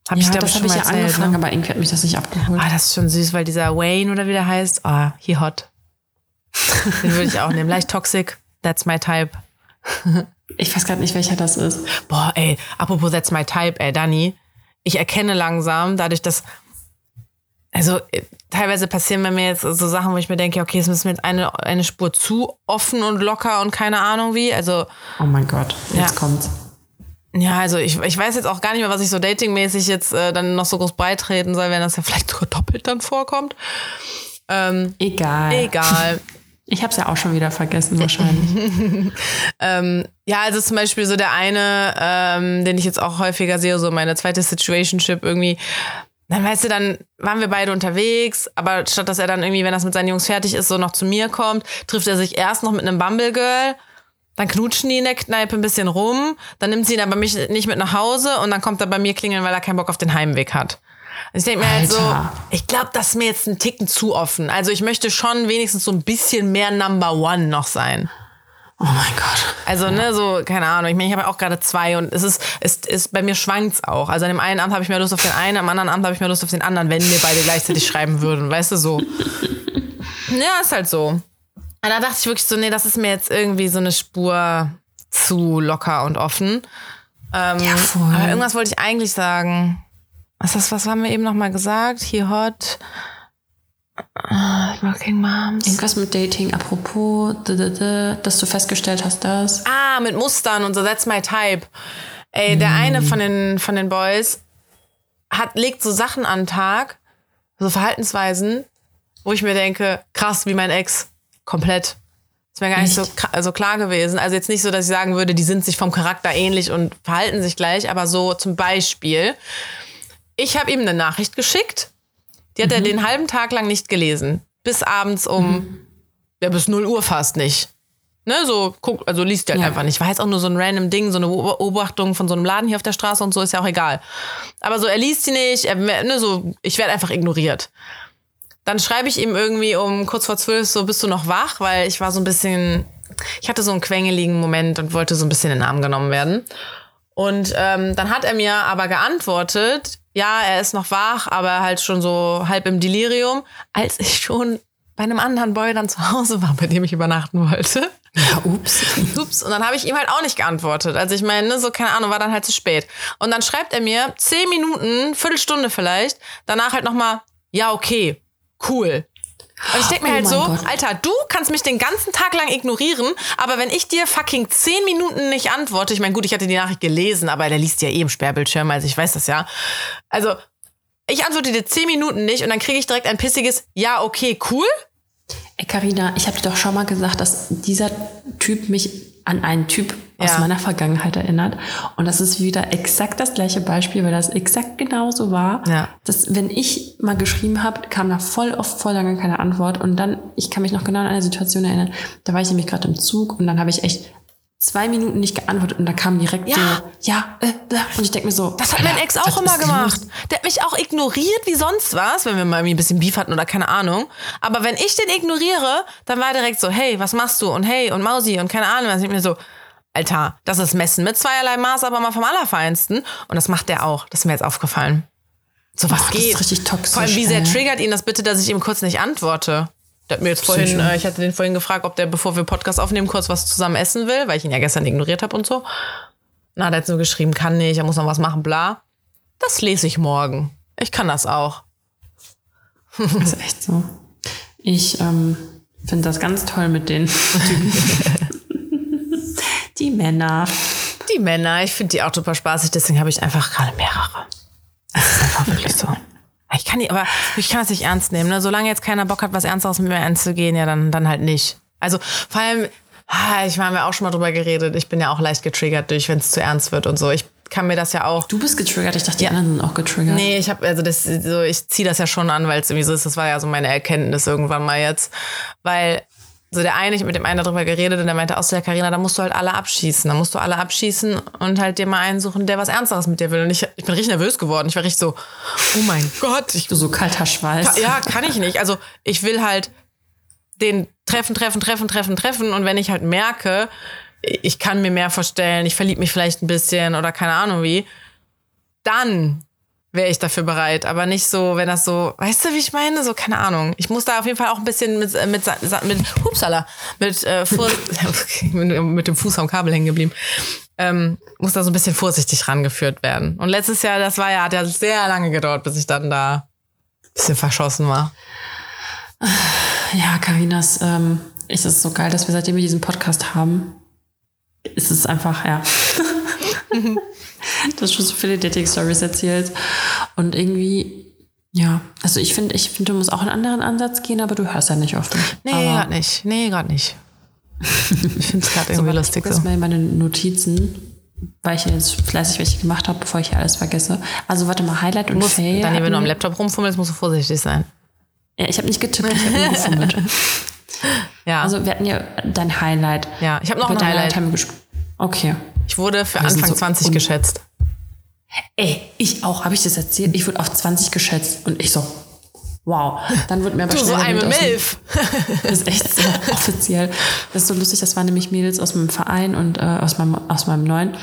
Das habe ich angefangen, aber irgendwie hat mich das nicht abgeholt. Ah, das ist schon süß, weil dieser Wayne oder wie der heißt, he hot. Den würde ich auch nehmen. Leicht toxic, that's my type. Ich weiß gerade nicht, welcher das ist. Boah, ey, apropos that's my type, ey, Dani. Ich erkenne langsam, dadurch, dass, also teilweise passieren bei mir jetzt so Sachen, wo ich mir denke, okay, jetzt müssen wir jetzt eine Spur zu offen und locker und keine Ahnung wie. Also, oh mein Gott, jetzt kommt's. Ja, also ich weiß jetzt auch gar nicht mehr, was ich so datingmäßig jetzt dann noch so groß beitreten soll, wenn das ja vielleicht sogar doppelt dann vorkommt. Egal. Ich hab's ja auch schon wieder vergessen wahrscheinlich. Ja, also zum Beispiel so der eine, den ich jetzt auch häufiger sehe, so meine zweite Situationship irgendwie. Dann weißt du, dann waren wir beide unterwegs, aber statt dass er dann irgendwie, wenn das mit seinen Jungs fertig ist, so noch zu mir kommt, trifft er sich erst noch mit einem Bumble Girl. Dann knutschen die in der Kneipe ein bisschen rum, dann nimmt sie ihn aber mich nicht mit nach Hause und dann kommt er bei mir klingeln, weil er keinen Bock auf den Heimweg hat. Also ich denke mir halt so, ich glaube, das ist mir jetzt ein Ticken zu offen. Also ich möchte schon wenigstens so ein bisschen mehr Number One noch sein. Oh mein Gott. Also ne, so, keine Ahnung. Ich meine, ich habe auch gerade zwei und es ist bei mir schwankt's auch. Also an dem einen Abend habe ich mehr Lust auf den einen, am anderen Abend habe ich mehr Lust auf den anderen, wenn wir beide gleichzeitig schreiben würden, weißt du, so. Ja, ist halt so. Und da dachte ich wirklich so, nee, das ist mir jetzt irgendwie so eine Spur zu locker und offen. Ja, voll. Aber irgendwas wollte ich eigentlich sagen. Was haben wir eben nochmal gesagt? He hot. Working Moms. Irgendwas mit Dating, apropos, dass du festgestellt hast, dass... Ah, mit Mustern und so, that's my type. Ey, der eine von den Boys legt so Sachen an den Tag, so Verhaltensweisen, wo ich mir denke, krass, wie mein Ex. Komplett. Das wäre gar nicht so klar gewesen. Also jetzt nicht so, dass ich sagen würde, die sind sich vom Charakter ähnlich und verhalten sich gleich, aber so zum Beispiel, ich habe ihm eine Nachricht geschickt, die hat er den halben Tag lang nicht gelesen. Bis abends bis 0 Uhr fast nicht. Ne, so guckt, also liest der halt einfach nicht. War jetzt auch nur so ein random Ding, so eine Beobachtung von so einem Laden hier auf der Straße und so, ist ja auch egal. Aber so, er liest sie nicht, ich werde einfach ignoriert. Dann schreibe ich ihm irgendwie um kurz vor 12 so, bist du noch wach? Weil ich war so ein bisschen, ich hatte so einen quengeligen Moment und wollte so ein bisschen in den Arm genommen werden. Und dann hat er mir aber geantwortet, ja, er ist noch wach, aber halt schon so halb im Delirium, als ich schon bei einem anderen Boy dann zu Hause war, bei dem ich übernachten wollte. Ja, ups. Und dann habe ich ihm halt auch nicht geantwortet. Also ich meine, ne, so keine Ahnung, war dann halt zu spät. Und dann schreibt er mir 10 Minuten, Viertelstunde vielleicht, danach halt nochmal, ja, okay. Cool. Und ich denke mir halt so, Gott. Alter, du kannst mich den ganzen Tag lang ignorieren, aber wenn ich dir fucking 10 Minuten nicht antworte, ich meine, gut, ich hatte die Nachricht gelesen, aber der liest ja eh im Sperrbildschirm, also ich weiß das ja. Also, ich antworte dir 10 Minuten nicht und dann kriege ich direkt ein pissiges, ja, okay, cool. Ey, Carina, ich habe dir doch schon mal gesagt, dass dieser Typ mich an einen Typ aus meiner Vergangenheit erinnert. Und das ist wieder exakt das gleiche Beispiel, weil das exakt genauso war. Ja. Dass, wenn ich mal geschrieben habe, kam da voll lange keine Antwort. Und dann, ich kann mich noch genau an eine Situation erinnern, da war ich nämlich gerade im Zug und dann habe ich echt 2 Minuten nicht geantwortet und da kam direkt und ich denke mir so, das hat mein Ex auch immer gemacht. Der hat mich auch ignoriert wie sonst was, wenn wir mal irgendwie ein bisschen Beef hatten oder keine Ahnung. Aber wenn ich den ignoriere, dann war direkt so, hey, was machst du? Und hey, und Mausi und keine Ahnung. Dann denke ich mir so, Alter, das ist Messen mit zweierlei Maß, aber mal vom Allerfeinsten. Und das macht der auch. Das ist mir jetzt aufgefallen. So was geht. Das ist richtig toxisch. Vor allem, wie sehr triggert ihn das bitte, dass ich ihm kurz nicht antworte. Der hat mir jetzt vorhin, ich hatte den vorhin gefragt, ob der, bevor wir Podcast aufnehmen, kurz was zusammen essen will, weil ich ihn ja gestern ignoriert habe und so. Na, der hat nur geschrieben, kann nicht, er muss noch was machen, bla. Das lese ich morgen. Ich kann das auch. Das ist echt so. Ich finde das ganz toll mit den Typen. Die Männer. Die Männer, ich finde die auch super spaßig, deswegen habe ich einfach gerade mehrere. Das ist einfach wirklich so. Ich kann das nicht ernst nehmen. Ne? Solange jetzt keiner Bock hat, was Ernsteres mit mir anzugehen, ja, dann halt nicht. Also vor allem, ich meine, wir haben auch schon mal drüber geredet, ich bin ja auch leicht getriggert durch, wenn es zu ernst wird und so. Ich kann mir das ja auch... Du bist getriggert? Ich dachte, die anderen sind auch getriggert. Nee, ich ziehe das ja schon an, weil es irgendwie so ist. Das war ja so meine Erkenntnis irgendwann mal jetzt. Weil so ich habe mit dem einen darüber geredet und der meinte auch so, ja, Carina, da musst du halt alle abschießen. Da musst du alle abschießen und halt dir mal einen suchen, der was Ernsteres mit dir will. Und ich bin richtig nervös geworden. Ich war richtig so, oh mein Gott. Du so kalter Schweiß. Ja, kann ich nicht. Also ich will halt den treffen. Und wenn ich halt merke... ich kann mir mehr vorstellen, ich verliebe mich vielleicht ein bisschen oder keine Ahnung wie, dann wäre ich dafür bereit. Aber nicht so, wenn das so, weißt du, wie ich meine? So, keine Ahnung. Ich muss da auf jeden Fall auch ein bisschen mit dem Fuß am Kabel hängen geblieben. Muss da so ein bisschen vorsichtig rangeführt werden. Und letztes Jahr, hat ja sehr lange gedauert, bis ich dann da ein bisschen verschossen war. Ja, Carinas, es ist so geil, dass wir seitdem wir diesen Podcast haben, es ist einfach, ja. Du hast schon so viele Dating-Stories erzählt. Und irgendwie, ja. Also ich finde, du musst auch einen anderen Ansatz gehen, aber du hörst ja nicht oft. Nee, gerade nicht. Ich finde es gerade irgendwie lustig. Ich gucke jetzt mal in meine Notizen, weil ich jetzt fleißig welche gemacht habe, bevor ich hier alles vergesse. Also warte mal, Highlight und Fail. Dann, wenn du am Laptop rumfummelst, musst du vorsichtig sein. Ja, ich habe nicht getippt, ich habe nur gefummelt. Ja. Also wir hatten ja dein Highlight. Ja, ich habe noch ein Highlight. Okay. Ich wurde für Anfang so 20 geschätzt. Ey, ich auch. Habe ich das erzählt? Ich wurde auf 20 geschätzt. Und ich so, wow. Dann wurde mir aber schnell... Du so eine Milf. Das ist echt so offiziell. Das ist so lustig. Das waren nämlich Mädels aus meinem Verein und aus meinem neuen.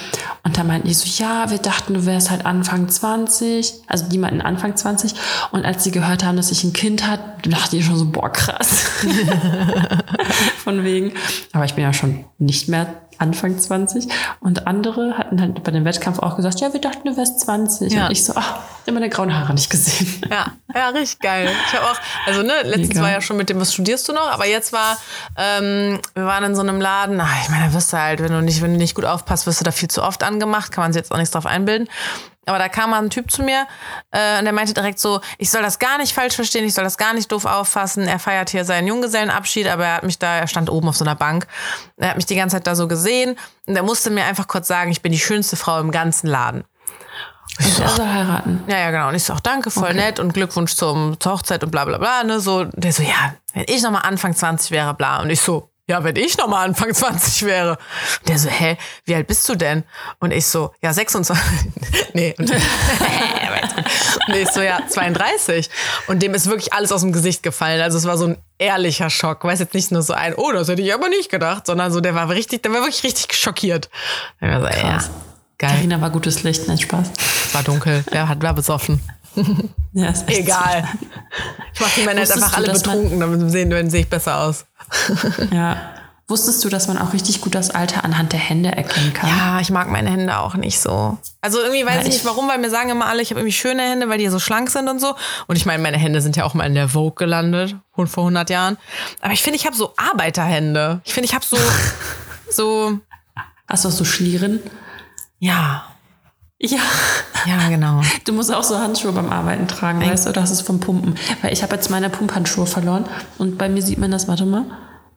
Und da meinten die so, ja, wir dachten, du wärst halt Anfang 20. Also die meinten Anfang 20. Und als sie gehört haben, dass ich ein Kind hatte, dachte ich schon so, boah, krass. Von wegen. Aber ich bin ja schon nicht mehr Anfang 20. Und andere hatten halt bei dem Wettkampf auch gesagt, ja, wir dachten, du wärst 20. Ja. Und ich so, immer meine grauen Haare nicht gesehen. Ja, richtig geil. Ich habe auch, letztens war ja schon mit dem, was studierst du noch? Aber jetzt war, wir waren in so einem Laden, ich meine, da wirst du halt, wenn du nicht gut aufpasst, wirst du da viel zu oft angemacht, kann man sich jetzt auch nichts drauf einbilden. Aber da kam mal ein Typ zu mir und der meinte direkt so, ich soll das gar nicht falsch verstehen, ich soll das gar nicht doof auffassen. Er feiert hier seinen Junggesellenabschied, aber er stand oben auf so einer Bank. Er hat mich die ganze Zeit da so gesehen und er musste mir einfach kurz sagen, ich bin die schönste Frau im ganzen Laden. Ich soll also heiraten. Ja, genau. Und ich so, danke, voll nett und Glückwunsch zur Hochzeit und bla bla bla. Ne? So, der so, ja, wenn ich nochmal Anfang 20 wäre, bla. Und ich so, ja, wenn ich nochmal Anfang 20 wäre. Und der so, hä, wie alt bist du denn? Und ich so, ja, 26. Nee. Und ich so, ja, 32. Und dem ist wirklich alles aus dem Gesicht gefallen. Also es war so ein ehrlicher Schock. Weiß jetzt nicht nur so ein, das hätte ich aber nicht gedacht, sondern so, der war wirklich richtig schockiert. Und ich war so, krass. Ja, geil. Carina war gutes Licht, nein, Spaß. Es war dunkel, war besoffen. Ja, ist echt egal. So. Ich mach die Männer jetzt einfach alle betrunken, dann sehe ich besser aus. Ja. Wusstest du, dass man auch richtig gut das Alter anhand der Hände erkennen kann? Ja, ich mag meine Hände auch nicht so. Also irgendwie weiß ich nicht warum, weil mir sagen immer alle, ich habe irgendwie schöne Hände, weil die so schlank sind und so. Und ich meine, meine Hände sind ja auch mal in der Vogue gelandet, vor 100 Jahren. Aber ich finde, ich habe so Arbeiterhände. Ich finde, ich habe so... Hast du auch so Schlieren? Ja. Ja. Ja, genau. Du musst auch so Handschuhe beim Arbeiten tragen, weißt du? Oder hast du es vom Pumpen? Weil ich habe jetzt meine Pumphandschuhe verloren. Und bei mir sieht man das, warte mal.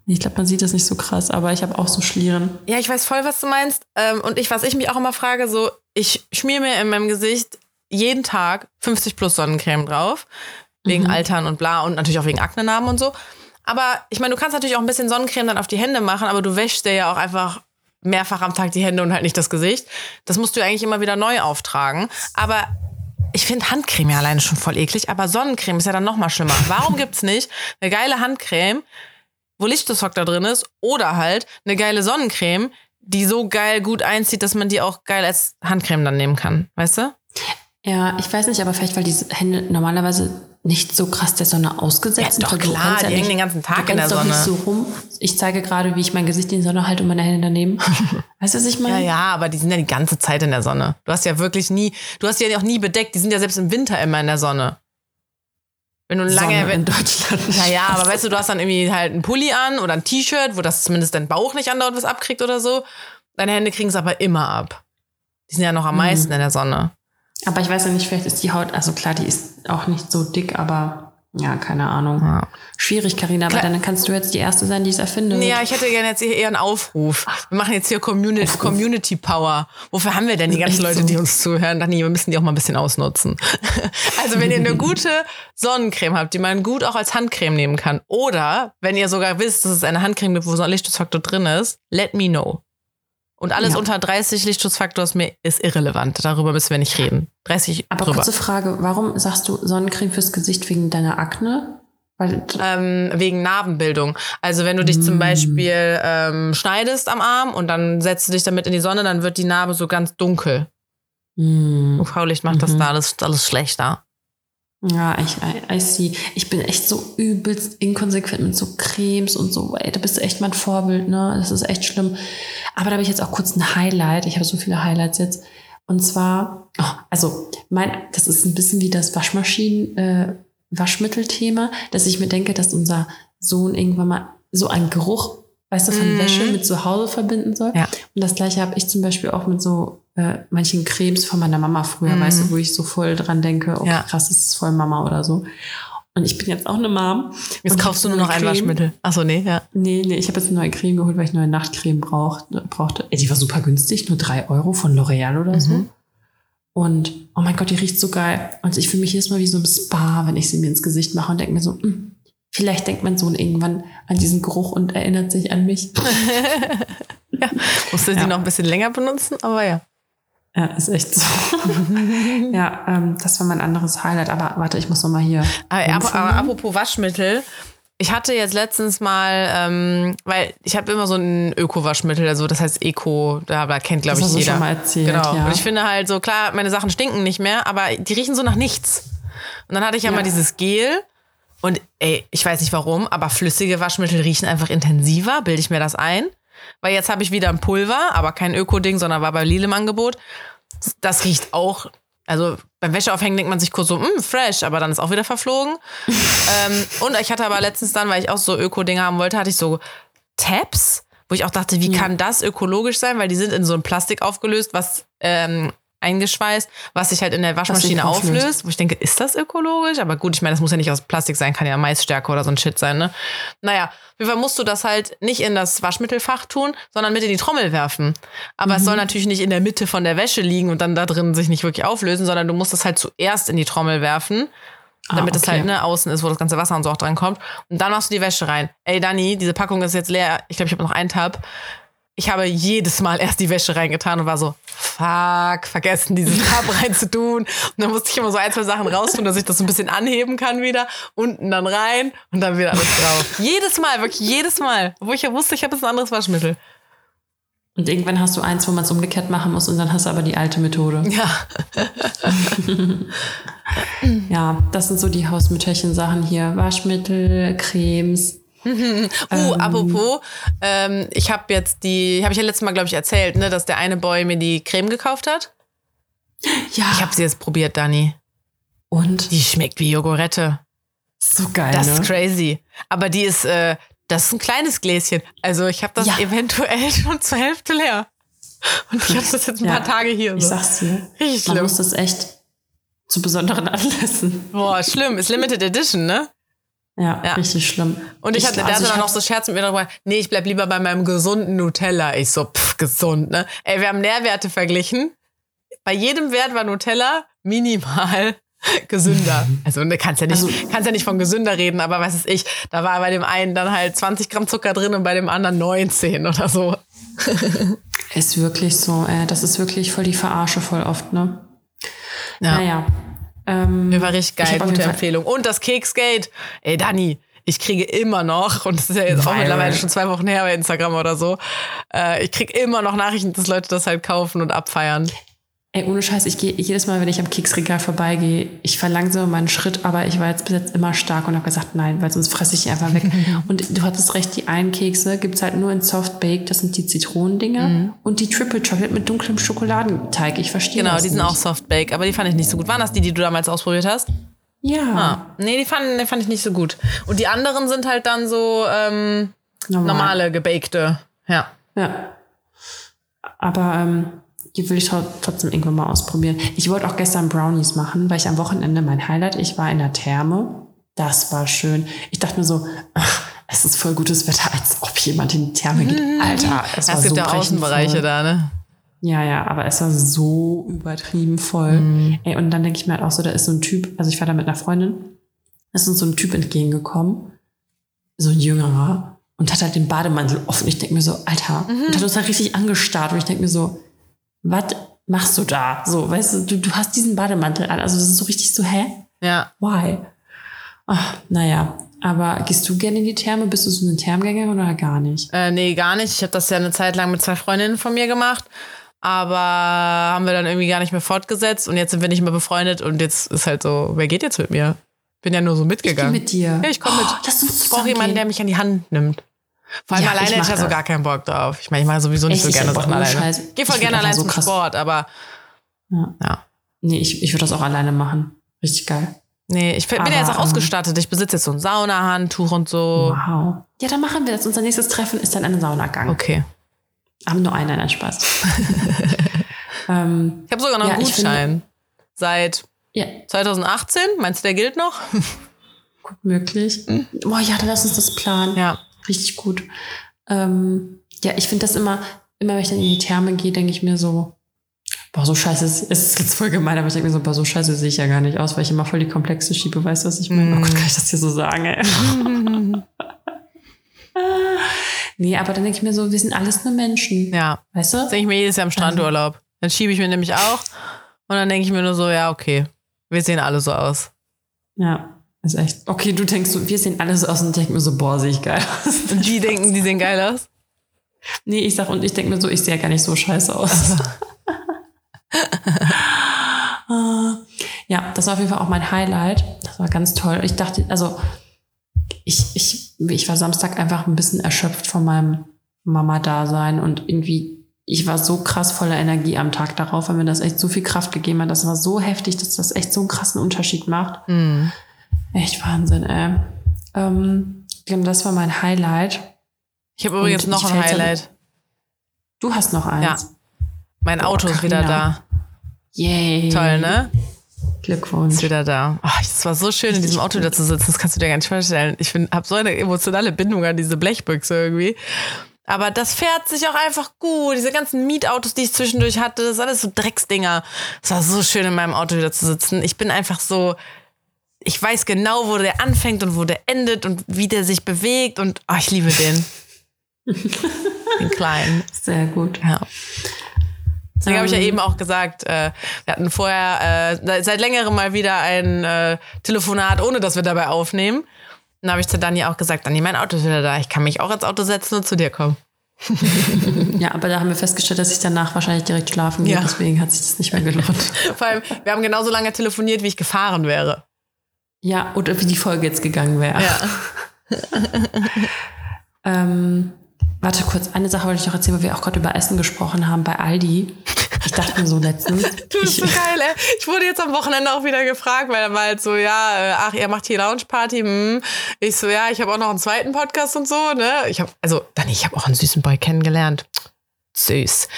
Ich glaube, man sieht das nicht so krass, aber ich habe auch so Schlieren. Ja, ich weiß voll, was du meinst. Und was ich mich auch immer frage, so, ich schmier mir in meinem Gesicht jeden Tag 50+ Sonnencreme drauf. Wegen Altern und bla und natürlich auch wegen Aknenarben und so. Aber ich meine, du kannst natürlich auch ein bisschen Sonnencreme dann auf die Hände machen, aber du wäschst dir ja auch einfach mehrfach am Tag die Hände und halt nicht das Gesicht. Das musst du eigentlich immer wieder neu auftragen. Aber ich finde Handcreme ja alleine schon voll eklig, aber Sonnencreme ist ja dann noch mal schlimmer. Warum gibt's nicht eine geile Handcreme, wo Lichtstoffsock da drin ist, oder halt eine geile Sonnencreme, die so geil gut einzieht, dass man die auch geil als Handcreme dann nehmen kann, weißt du? Ja, ich weiß nicht, aber vielleicht, weil diese Hände normalerweise nicht so krass der Sonne ausgesetzt sind. Ja, doch klar, die hängen den ganzen Tag in der Sonne. Nicht so rum. Ich zeige gerade, wie ich mein Gesicht in die Sonne halte und meine Hände daneben. Weißt du, was ich meine? Ja, aber die sind ja die ganze Zeit in der Sonne. Du hast ja wirklich nie, du hast die ja auch nie bedeckt. Die sind ja selbst im Winter immer in der Sonne. Wenn du lange Sonne in Deutschland. Naja, aber weißt du, du hast dann irgendwie halt einen Pulli an oder ein T-Shirt, wo das zumindest dein Bauch nicht andauernd was abkriegt oder so. Deine Hände kriegen es aber immer ab. Die sind ja noch am meisten in der Sonne. Aber ich weiß ja nicht, vielleicht ist die Haut, also klar, die ist auch nicht so dick, aber ja, keine Ahnung. Ja. Schwierig, Carina, aber dann kannst du jetzt die Erste sein, die es erfindet. Ja, ich hätte gerne jetzt eher einen Aufruf. Wir machen jetzt hier Community Power. Wofür haben wir denn die ganzen Leute, die uns zuhören? Ach nee, wir müssen die auch mal ein bisschen ausnutzen. Also wenn ihr eine gute Sonnencreme habt, die man gut auch als Handcreme nehmen kann, oder wenn ihr sogar wisst, dass es eine Handcreme gibt, wo so ein Lichtschutzfaktor drin ist, let me know. Und alles unter 30 Lichtschutzfaktors ist irrelevant. Darüber müssen wir nicht reden. 30 Aber drüber. Kurze Frage, warum sagst du Sonnencreme fürs Gesicht wegen deiner Akne? Weil wegen Narbenbildung. Also wenn du dich zum Beispiel schneidest am Arm und dann setzt du dich damit in die Sonne, dann wird die Narbe so ganz dunkel. UV-Licht macht das da alles schlechter. Ja, I see. Ich bin echt so übelst inkonsequent mit so Cremes und so. Ey, da bist du echt mein Vorbild, ne? Das ist echt schlimm. Aber da habe ich jetzt auch kurz ein Highlight. Ich habe so viele Highlights jetzt. Und zwar, das ist ein bisschen wie das Waschmittel-Thema, dass ich mir denke, dass unser Sohn irgendwann mal so einen Geruch, weißt du, von Wäsche mit zu Hause verbinden soll. Ja. Und das Gleiche habe ich zum Beispiel auch mit so manchen Cremes von meiner Mama früher, weißt du, wo ich so voll dran denke, okay, krass, das ist voll Mama oder so. Und ich bin jetzt auch eine Mom. Jetzt kaufst du nur noch ein Waschmittel. Achso, nee, ja. Nee, ich habe jetzt eine neue Creme geholt, weil ich eine neue Nachtcreme brauchte. Die war super günstig, nur 3 € von L'Oréal oder so. Und oh mein Gott, die riecht so geil. Und ich fühle mich jedes Mal wie so im Spa, wenn ich sie mir ins Gesicht mache und denke mir so, vielleicht denkt mein Sohn irgendwann an diesen Geruch und erinnert sich an mich. Ja, musste sie noch ein bisschen länger benutzen, aber ja. Ja, ist echt so. Das war mein anderes Highlight. Aber warte, ich muss noch mal hier... Aber apropos Waschmittel. Ich hatte jetzt letztens mal, weil ich habe immer so ein Öko-Waschmittel, also das heißt Eco, da kennt, glaube ich, jeder. Das hast du schon mal erzählt, genau. Ja. Und ich finde halt so, klar, meine Sachen stinken nicht mehr, aber die riechen so nach nichts. Und dann hatte ich ja mal dieses Gel und ey, ich weiß nicht warum, aber flüssige Waschmittel riechen einfach intensiver, bilde ich mir das ein. Weil jetzt habe ich wieder ein Pulver, aber kein Öko-Ding, sondern war bei Lidl im Angebot. Das riecht auch, also beim Wäscheaufhängen denkt man sich kurz so, fresh, aber dann ist auch wieder verflogen. Und ich hatte aber letztens dann, weil ich auch so Öko-Dinge haben wollte, hatte ich so Tabs, wo ich auch dachte, wie kann das ökologisch sein? Weil die sind in so einem Plastik aufgelöst, was eingeschweißt, was sich halt in der Waschmaschine auflöst. Wo ich denke, ist das ökologisch? Aber gut, ich meine, das muss ja nicht aus Plastik sein, kann ja Maisstärke oder so ein Shit sein, ne? Naja, auf jeden Fall musst du das halt nicht in das Waschmittelfach tun, sondern mit in die Trommel werfen. Aber es soll natürlich nicht in der Mitte von der Wäsche liegen und dann da drin sich nicht wirklich auflösen, sondern du musst das halt zuerst in die Trommel werfen, damit es halt außen ist, wo das ganze Wasser und so auch dran kommt. Und dann machst du die Wäsche rein. Ey, Dani, diese Packung ist jetzt leer. Ich glaube, ich habe noch einen Tab. Ich habe jedes Mal erst die Wäsche reingetan und war so, fuck, vergessen, diesen Tab reinzutun. Und dann musste ich immer so ein, zwei Sachen raustun, dass ich das so ein bisschen anheben kann wieder. Unten dann rein und dann wieder alles drauf. Jedes Mal, wirklich jedes Mal. Obwohl ich ja wusste, ich habe jetzt ein anderes Waschmittel. Und irgendwann hast du eins, wo man es umgekehrt machen muss und dann hast du aber die alte Methode. Ja. Ja, das sind so die Hausmütterchen-Sachen hier. Waschmittel, Cremes. Apropos, ich habe jetzt habe ich ja letztes Mal, glaube ich, erzählt, ne, dass der eine Boy mir die Creme gekauft hat. Ja. Ich habe sie jetzt probiert, Dani. Und? Die schmeckt wie Joghurette. So geil, das ist crazy. Aber die ist, das ist ein kleines Gläschen. Also ich habe das eventuell schon zur Hälfte leer. Und ich habe das jetzt ein paar Tage hier. So. Ich sag's dir. Richtig schlimm. Man muss das echt zu besonderen Anlässen. Boah, schlimm. Ist Limited Edition, ne? Ja, richtig schlimm. Und ich hatte dann noch so Scherz mit mir darüber, nee, ich bleib lieber bei meinem gesunden Nutella. Ich so, gesund, ne? Ey, wir haben Nährwerte verglichen. Bei jedem Wert war Nutella minimal gesünder. Also du kannst ja nicht von gesünder reden, aber was weiß ich, da war bei dem einen dann halt 20 Gramm Zucker drin und bei dem anderen 19 oder so. Ist wirklich so, das ist wirklich voll die Verarsche voll oft, ne? Ja. Naja. Mir war richtig geil, gute Empfehlung. Und das Keksgate. Ey, Dani, ich kriege immer noch, und das ist ja jetzt auch mittlerweile schon 2 Wochen her bei Instagram oder so, ich kriege immer noch Nachrichten, dass Leute das halt kaufen und abfeiern. Ey, ohne Scheiß, ich gehe jedes Mal, wenn ich am Keksregal vorbeigehe, ich verlangsame meinen Schritt, aber ich war jetzt bis jetzt immer stark und habe gesagt, nein, weil sonst fresse ich einfach weg. Und du hattest recht, die einen Kekse gibt's halt nur in Softbake, das sind die Zitronendinger und die Triple Chocolate mit dunklem Schokoladenteig, ich verstehe das nicht. Genau, die sind auch Softbake, aber die fand ich nicht so gut. Waren das die du damals ausprobiert hast? Ja. Ah, nee, die fand ich nicht so gut. Und die anderen sind halt dann so normale, gebakte. Ja. Ja. Aber die will ich trotzdem irgendwann mal ausprobieren. Ich wollte auch gestern Brownies machen, weil ich am Wochenende mein Highlight, ich war in der Therme. Das war schön. Ich dachte mir so, ach, es ist voll gutes Wetter, als ob jemand in die Therme geht. Alter, es gibt ja Außenbereiche da, ne? Ja, aber es war so übertrieben voll. Ey, und dann denke ich mir halt auch so, da ist so ein Typ, also ich war da mit einer Freundin, ist uns so ein Typ entgegengekommen, so ein jüngerer, und hat halt den Bademantel offen. Ich denke mir so, Alter, und hat uns halt richtig angestarrt. Und ich denke mir so, was machst du da? So, weißt du, du hast diesen Bademantel an. Also das ist so richtig so, hä? Ja. Why? Ach, naja. Aber gehst du gerne in die Therme? Bist du so eine Thermgängerin oder gar nicht? Nee, gar nicht. Ich habe das ja eine Zeit lang mit zwei Freundinnen von mir gemacht. Aber haben wir dann irgendwie gar nicht mehr fortgesetzt. Und jetzt sind wir nicht mehr befreundet. Und jetzt ist halt so, wer geht jetzt mit mir? Bin ja nur so mitgegangen. Ich gehe mit dir. Ja, ich komme mit. Lass uns zusammen. Ich brauche jemanden, der mich an die Hand nimmt. Vor allem alleine hätte ich ja so gar keinen Bock drauf. Ich meine, ich mache sowieso nicht so gerne Sachen alleine. Ich gehe voll gerne allein zum Sport, aber ja. Nee, ich würde das auch alleine machen. Richtig geil. Nee, ich bin ja jetzt auch ausgestattet. Ich besitze jetzt so ein Saunahandtuch und so. Wow. Ja, dann machen wir das. Unser nächstes Treffen ist dann ein Saunagang. Okay. Aber nur einen Spaß. Ich habe sogar noch einen Gutschein. Seit 2018. Meinst du, der gilt noch? Gut möglich. Boah, ja, dann lass uns das planen. Ja. Richtig gut. Ich finde das immer, wenn ich dann in die Therme gehe, denke ich mir so, boah, so scheiße, es ist jetzt voll gemein, aber ich denke mir so, boah, so scheiße sehe ich ja gar nicht aus, weil ich immer voll die Komplexe schiebe, weißt du, was ich meine? Oh Gott, kann ich das hier so sagen, ey? Nee, aber dann denke ich mir so, wir sind alles nur Menschen. Ja. Weißt du? Das denke ich mir jedes Jahr im Strandurlaub. Dann schiebe ich mir nämlich auch und dann denke ich mir nur so, ja, okay, wir sehen alle so aus. Ja. Das ist echt. Okay, du denkst so, wir sehen alles aus und denken mir so, boah, sehe ich geil aus. Und die denken, die sehen geil aus? Nee, ich denke mir so, ich sehe ja gar nicht so scheiße aus. Ja, das war auf jeden Fall auch mein Highlight. Das war ganz toll. Ich dachte, also ich war Samstag einfach ein bisschen erschöpft von meinem Mama-Dasein und irgendwie, ich war so krass voller Energie am Tag darauf, weil mir das echt so viel Kraft gegeben hat. Das war so heftig, dass das echt so einen krassen Unterschied macht. Mhm. Echt Wahnsinn, ey. Das war mein Highlight. Ich habe übrigens noch ein Highlight. Du hast noch eins. Ja. Mein Auto ist wieder da. Yay. Toll, ne? Glückwunsch. Ist wieder da. Oh, es war so schön, in diesem Auto da zu sitzen. Das kannst du dir gar nicht vorstellen. Ich habe so eine emotionale Bindung an diese Blechbüchse irgendwie. Aber das fährt sich auch einfach gut. Diese ganzen Mietautos, die ich zwischendurch hatte, das ist alles so Drecksdinger. Es war so schön, in meinem Auto wieder zu sitzen. Ich bin einfach so... Ich weiß genau, wo der anfängt und wo der endet und wie der sich bewegt. Und ich liebe den. Den Kleinen. Sehr gut. Ja. Deswegen habe ich ja eben auch gesagt, wir hatten vorher seit längerem mal wieder ein Telefonat, ohne dass wir dabei aufnehmen. Und da habe ich zu Dani auch gesagt, Dani, mein Auto ist wieder da. Ich kann mich auch ins Auto setzen und zu dir kommen. Ja, aber da haben wir festgestellt, dass ich danach wahrscheinlich direkt schlafen gehe. Ja. Deswegen hat sich das nicht mehr gelohnt. Vor allem, wir haben genauso lange telefoniert, wie ich gefahren wäre. Ja, oder wie die Folge jetzt gegangen wäre. Ja. Warte kurz, eine Sache wollte ich noch erzählen, weil wir auch gerade über Essen gesprochen haben bei Aldi. Ich dachte mir so letztens. Du bist so geil, ey. Ich wurde jetzt am Wochenende auch wieder gefragt, weil er war halt so, ja, ach, ihr macht hier Lounge-Party. Ich so, ja, ich habe auch noch einen zweiten Podcast und so, ne? Ich habe auch einen süßen Boy kennengelernt. Süß.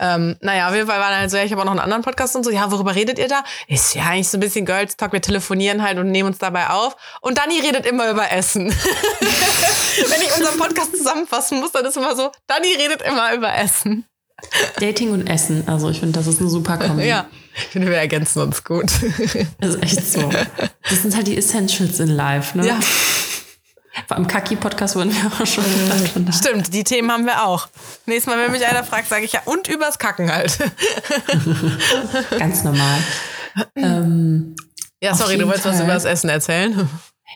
Auf jeden Fall waren halt so, ja, ich habe auch noch einen anderen Podcast und so, ja, worüber redet ihr da? Ist ja eigentlich so ein bisschen Girls Talk, wir telefonieren halt und nehmen uns dabei auf. Und Dani redet immer über Essen. Wenn ich unseren Podcast zusammenfassen muss, dann ist immer so, Dani redet immer über Essen. Dating und Essen, also ich finde, das ist eine super Kombi. Ja, ich finde, wir ergänzen uns gut. Das ist echt so. Das sind halt die Essentials in Life, ne? Ja. Im Kaki-Podcast wurden wir auch schon gedacht. Stimmt, die Themen haben wir auch. Nächstes Mal, wenn mich einer fragt, sage ich ja, und übers Kacken halt. Ganz normal. Ja, sorry, du wolltest was über das Essen erzählen?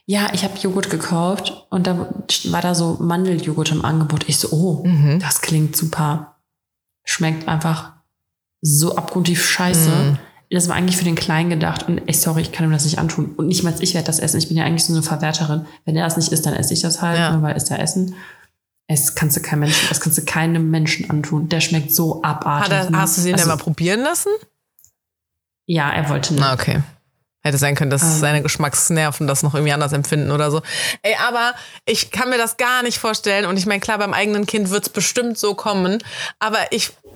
Ja, ich habe Joghurt gekauft und da war da so Mandeljoghurt im Angebot. Ich so, das klingt super. Schmeckt einfach so abgrundtief scheiße. Mm. Das war eigentlich für den Kleinen gedacht. Und ey, sorry, ich kann ihm das nicht antun. Und nicht mal ich werde das essen. Ich bin ja eigentlich so eine Verwerterin. Wenn er das nicht isst, dann esse ich das halt. Ja. Nur weil ist er Essen. Das kannst du keinem Menschen antun. Der schmeckt so abartig. Hast du ihn denn mal probieren lassen? Ja, er wollte nicht. Ah, okay. Hätte sein können, dass seine Geschmacksnerven das noch irgendwie anders empfinden oder so. Ey, aber ich kann mir das gar nicht vorstellen. Und ich meine, klar, beim eigenen Kind wird es bestimmt so kommen. Aber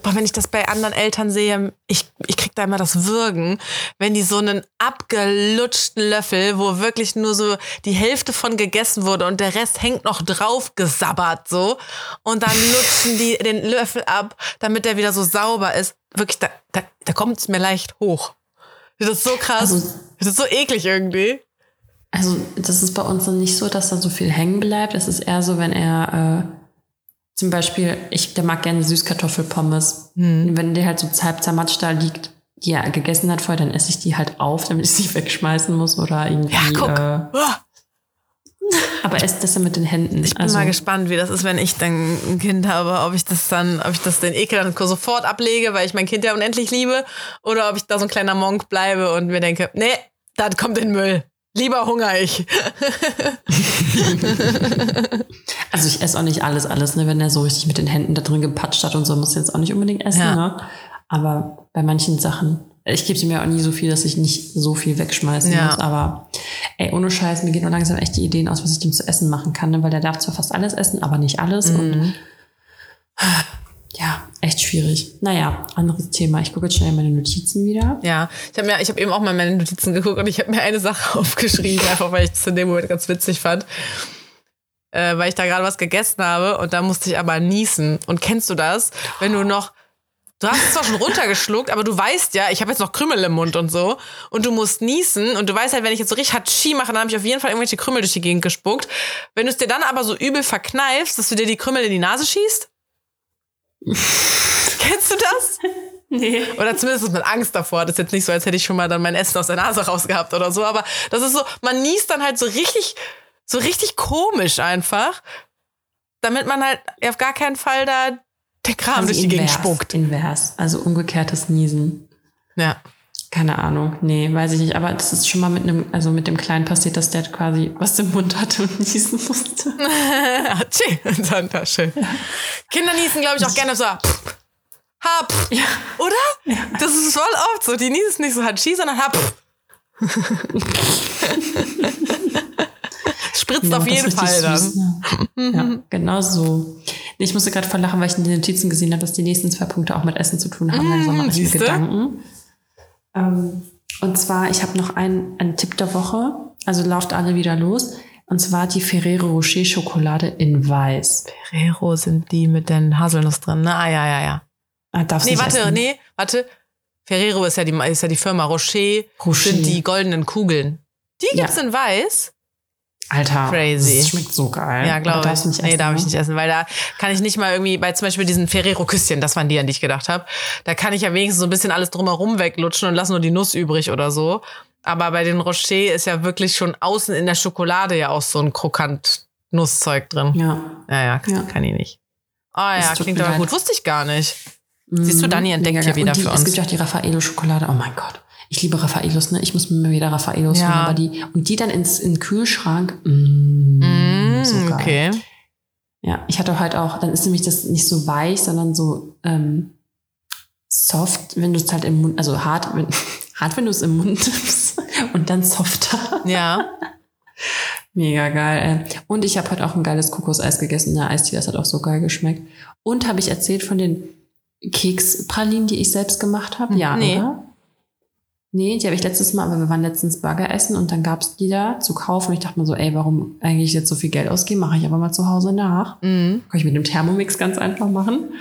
wenn ich das bei anderen Eltern sehe, ich krieg da immer das Würgen, wenn die so einen abgelutschten Löffel, wo wirklich nur so die Hälfte von gegessen wurde und der Rest hängt noch drauf gesabbert so. Und dann lutschen die den Löffel ab, damit der wieder so sauber ist. Wirklich, da kommt es mir leicht hoch. Das ist so krass. Also, das ist so eklig irgendwie. Also das ist bei uns dann nicht so, dass da so viel hängen bleibt. Es ist eher so, wenn er zum Beispiel, der mag gerne Süßkartoffelpommes. Hm. Wenn der halt so halb zermatscht da liegt, die er gegessen hat vorher, dann esse ich die halt auf, damit ich sie wegschmeißen muss oder irgendwie. Ja, guck. Aber esst das dann mit den Händen. Ich bin mal gespannt, wie das ist, wenn ich dann ein Kind habe, ob ich den Ekel dann sofort ablege, weil ich mein Kind ja unendlich liebe, oder ob ich da so ein kleiner Monk bleibe und mir denke, nee, das kommt in den Müll. Lieber hungere ich. Also ich esse auch nicht alles, ne? Wenn er so richtig mit den Händen da drin gepatscht hat und so, muss jetzt auch nicht unbedingt essen, ja. Ne? Aber bei manchen Sachen. Ich gebe mir auch nie so viel, dass ich nicht so viel wegschmeißen muss, aber ey, ohne Scheiß, mir gehen nur langsam echt die Ideen aus, was ich dem zu essen machen kann, ne? Weil der darf zwar fast alles essen, aber nicht alles und ja, echt schwierig. Naja, anderes Thema. Ich gucke jetzt schnell meine Notizen wieder. Ja, ich hab eben auch mal meine Notizen geguckt und ich habe mir eine Sache aufgeschrieben, einfach weil ich das in dem Moment ganz witzig fand. Weil ich da gerade was gegessen habe und da musste ich aber niesen. Und kennst du das, wenn du noch Du hast es zwar schon runtergeschluckt, aber du weißt ja, ich habe jetzt noch Krümel im Mund und so. Und du musst niesen. Und du weißt halt, wenn ich jetzt so richtig Hatschi mache, dann habe ich auf jeden Fall irgendwelche Krümel durch die Gegend gespuckt. Wenn du es dir dann aber so übel verkneifst, dass du dir die Krümel in die Nase schießt? Kennst du das? Nee. Oder zumindest mit Angst davor. Das ist jetzt nicht so, als hätte ich schon mal dann mein Essen aus der Nase rausgehabt oder so. Aber das ist so, man niest dann halt so richtig komisch einfach. Damit man halt auf gar keinen Fall da der Kram durch die Gegend spuckt. Invers, also umgekehrtes Niesen. Ja. Keine Ahnung, nee, weiß ich nicht. Aber das ist schon mal mit dem Kleinen passiert, dass der quasi was im Mund hatte und niesen musste. Tschüss, in seiner Tasche. Ja. Kinder niesen, glaube ich, auch gerne so. Pff, ha, pff. Ja. Oder? Ja. Das ist voll oft so. Die niesen nicht so Hatschi, sondern ha, pff. Spritzt auf jeden Fall dann. Süß, ne? Ja, genau so. Ich musste gerade voll lachen, weil ich in den Notizen gesehen habe, dass die nächsten 2 Punkte auch mit Essen zu tun haben. Langsam mache ich mir Gedanken. Und zwar, ich habe noch einen Tipp der Woche. Also lauft alle wieder los. Und zwar die Ferrero Rocher Schokolade in Weiß. Ferrero sind die mit den Haselnuss drin, ne? Ah, ja. Warte. Ferrero ist ja die Firma. Rocher sind die goldenen Kugeln. Die gibt's in Weiß? Alter, crazy. Das schmeckt so geil. Ja, glaube ich. Darf ich nicht essen, weil da kann ich nicht mal irgendwie, bei zum Beispiel diesen Ferrero-Küsschen, das waren die, an die ich gedacht habe, da kann ich ja wenigstens so ein bisschen alles drumherum weglutschen und lasse nur die Nuss übrig oder so. Aber bei den Rocher ist ja wirklich schon außen in der Schokolade ja auch so ein krokant Nusszeug drin. Ja. Ja, kann ich nicht. Oh ja, klingt aber gut. Wusste ich gar nicht. Siehst du, Dani entdeckt hier wieder für uns. Es gibt ja auch die Raffaello-Schokolade. Oh mein Gott. Ich liebe Raffaellos, ne? Ich muss mir wieder Raffaellos holen, aber die dann in den Kühlschrank. Sogar. Okay. Ja, ich hatte halt auch, dann ist nämlich das nicht so weich, sondern so soft, wenn du es halt im Mund, also hart, wenn du es im Mund nimmst und dann softer. Ja. Mega geil. Und ich habe heute auch ein geiles Kokoseis gegessen, der Eistee, das hat auch so geil geschmeckt. Und habe ich erzählt von den Kekspralinen, die ich selbst gemacht habe? Ja, nee. Oder? Nee, die habe ich letztes Mal, aber wir waren letztens Burger essen und dann gab's die da zu kaufen. Ich dachte mir so, ey, warum eigentlich jetzt so viel Geld ausgeben? Mache ich aber mal zu Hause nach. Mhm. Kann ich mit dem Thermomix ganz einfach machen.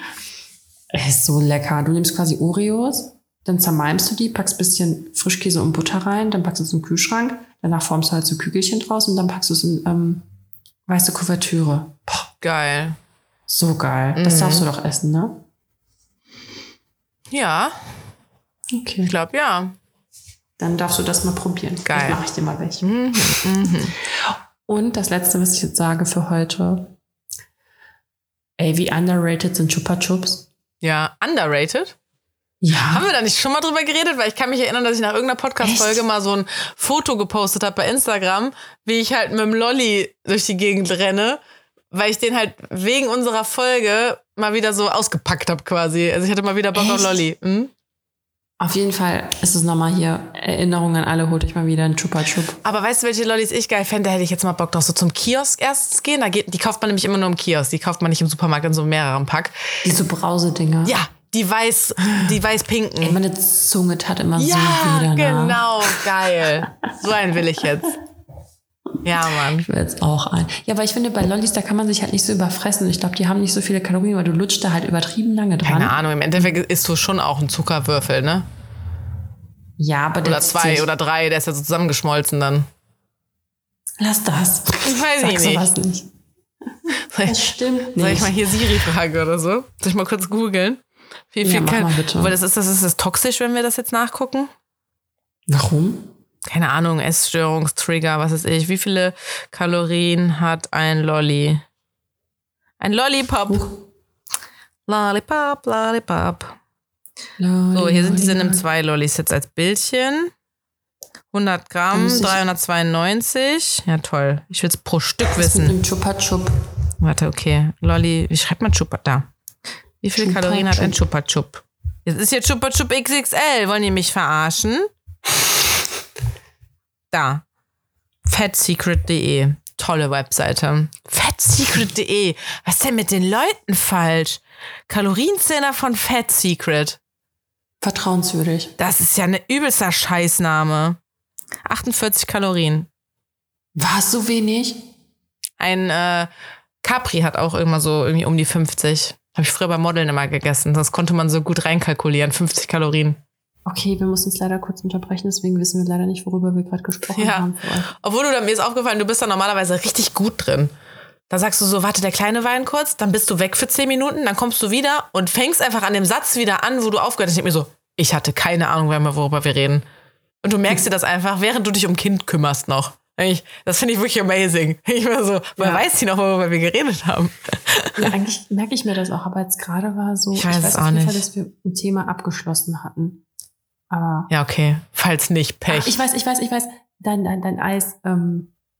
Ist so lecker. Du nimmst quasi Oreos, dann zermalmst du die, packst ein bisschen Frischkäse und Butter rein, dann packst du es in den Kühlschrank, danach formst du halt so Kügelchen draus und dann packst du es in weiße Kuvertüre. Boah, geil. So geil. Mhm. Das darfst du doch essen, ne? Ja. Okay. Ich glaube, ja. Dann darfst du das mal probieren. Geil. Dann mache ich dir mal welche. Und das Letzte, was ich jetzt sage für heute. Ey, wie underrated sind Chupa Chups? Ja, underrated? Ja. Haben wir da nicht schon mal drüber geredet? Weil ich kann mich erinnern, dass ich nach irgendeiner Podcast-Folge mal so ein Foto gepostet habe bei Instagram, wie ich halt mit dem Lolli durch die Gegend renne, weil ich den halt wegen unserer Folge mal wieder so ausgepackt habe quasi. Also ich hatte mal wieder Bock auf Lolli. Hm? Auf jeden Fall ist es nochmal hier, Erinnerung an alle, holt euch mal wieder einen Chupa Chup. Aber weißt du, welche Lollis ich geil fände? Da hätte ich jetzt mal Bock drauf, so zum Kiosk erstens gehen. Die kauft man nämlich immer nur im Kiosk. Die kauft man nicht im Supermarkt in so mehreren Pack. Diese Brausedinger. Ja. Die weiß-pinken. Ey, meine Zunge tat immer so wieder nach. Ja, genau, geil. So einen will ich jetzt. Ja, Mann. Ich will jetzt auch einen. Ja, aber ich finde, bei Lollis, da kann man sich halt nicht so überfressen. Ich glaube, die haben nicht so viele Kalorien, weil du lutscht da halt übertrieben lange dran. Keine Ahnung, im Endeffekt isst du schon auch einen Zuckerwürfel, ne? Ja, aber der ist Oder 2 oder 3, der ist ja so zusammengeschmolzen dann. Lass das. Ich weiß nicht. Sag sowas nicht. Das stimmt nicht. Soll ich mal hier Siri fragen oder so? Soll ich mal kurz googeln? Viel mach mal bitte. Aber das ist toxisch, wenn wir das jetzt nachgucken. Warum? Keine Ahnung, Essstörungstrigger, was weiß ich. Wie viele Kalorien hat ein Lolli? Ein Lollipop. Lollipop. So, hier sind diese NIM2 Lollis jetzt als Bildchen. 100 Gramm, 392. Ja, toll. Ich will es pro Stück wissen. Mit dem Chupa Chup. Warte, okay. Lolli, wie schreibt man Chupa? Da. Wie viele Kalorien hat ein Chupa Chup? Jetzt ist hier Chupa Chup XXL. Wollen die mich verarschen? Da. Fatsecret.de. Tolle Webseite. Fatsecret.de. Was ist denn mit den Leuten falsch? Kalorienzähler von Fatsecret. Vertrauenswürdig. Das ist ja ein übelster Scheißname. 48 Kalorien. War es so wenig? Ein Capri hat auch immer so irgendwie um die 50. Habe ich früher bei Modeln immer gegessen. Das konnte man so gut reinkalkulieren. 50 Kalorien. Okay, wir mussten es leider kurz unterbrechen. Deswegen wissen wir leider nicht, worüber wir gerade gesprochen haben. Obwohl, mir ist aufgefallen, du bist da normalerweise richtig gut drin. Da sagst du so, warte, der Kleine weint kurz. Dann bist du weg für 10 Minuten. Dann kommst du wieder und fängst einfach an dem Satz wieder an, wo du aufgehört hast. Ich denke mir so, ich hatte keine Ahnung, worüber wir reden. Und du merkst dir das einfach, während du dich um Kind kümmerst noch. Das finde ich wirklich amazing. Ich war so, man weiß die noch, worüber wir geredet haben. Ja, eigentlich merke ich mir das auch, aber jetzt gerade war so, ich weiß auf jeden Fall, dass wir ein Thema abgeschlossen hatten. Aber ja, okay. Falls nicht, Pech. Ach, ich weiß, dein Eis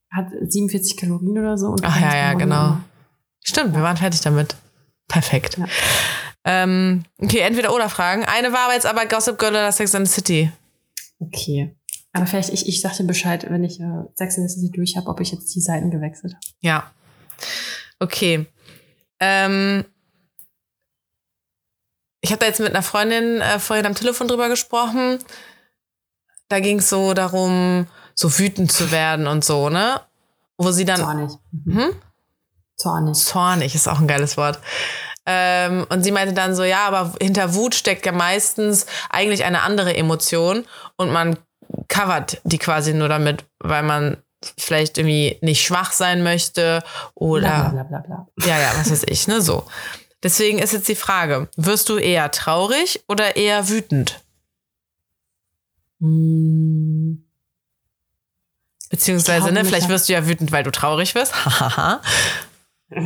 hat 47 Kalorien oder so. Und ach ja, genau. Stimmt, wir waren fertig damit. Perfekt. Ja. Okay, entweder oder Fragen. Eine war jetzt aber Gossip Girl oder Sex and the City. Okay. Aber vielleicht, ich sag dir Bescheid, wenn ich Sex and the City durch habe, ob ich jetzt die Seiten gewechselt habe. Ja. Okay. Ich habe da jetzt mit einer Freundin vorhin am Telefon drüber gesprochen. Da ging es so darum, so wütend zu werden und so, ne? Wo sie dann... Zornig. Hm? Zornig ist auch ein geiles Wort. Und sie meinte dann so, ja, aber hinter Wut steckt ja meistens eigentlich eine andere Emotion und man covert die quasi nur damit, weil man vielleicht irgendwie nicht schwach sein möchte oder... Blablabla. Ja, was weiß ich, ne, so. Deswegen ist jetzt die Frage, wirst du eher traurig oder eher wütend? Beziehungsweise, ne, vielleicht wirst du ja wütend, weil du traurig wirst.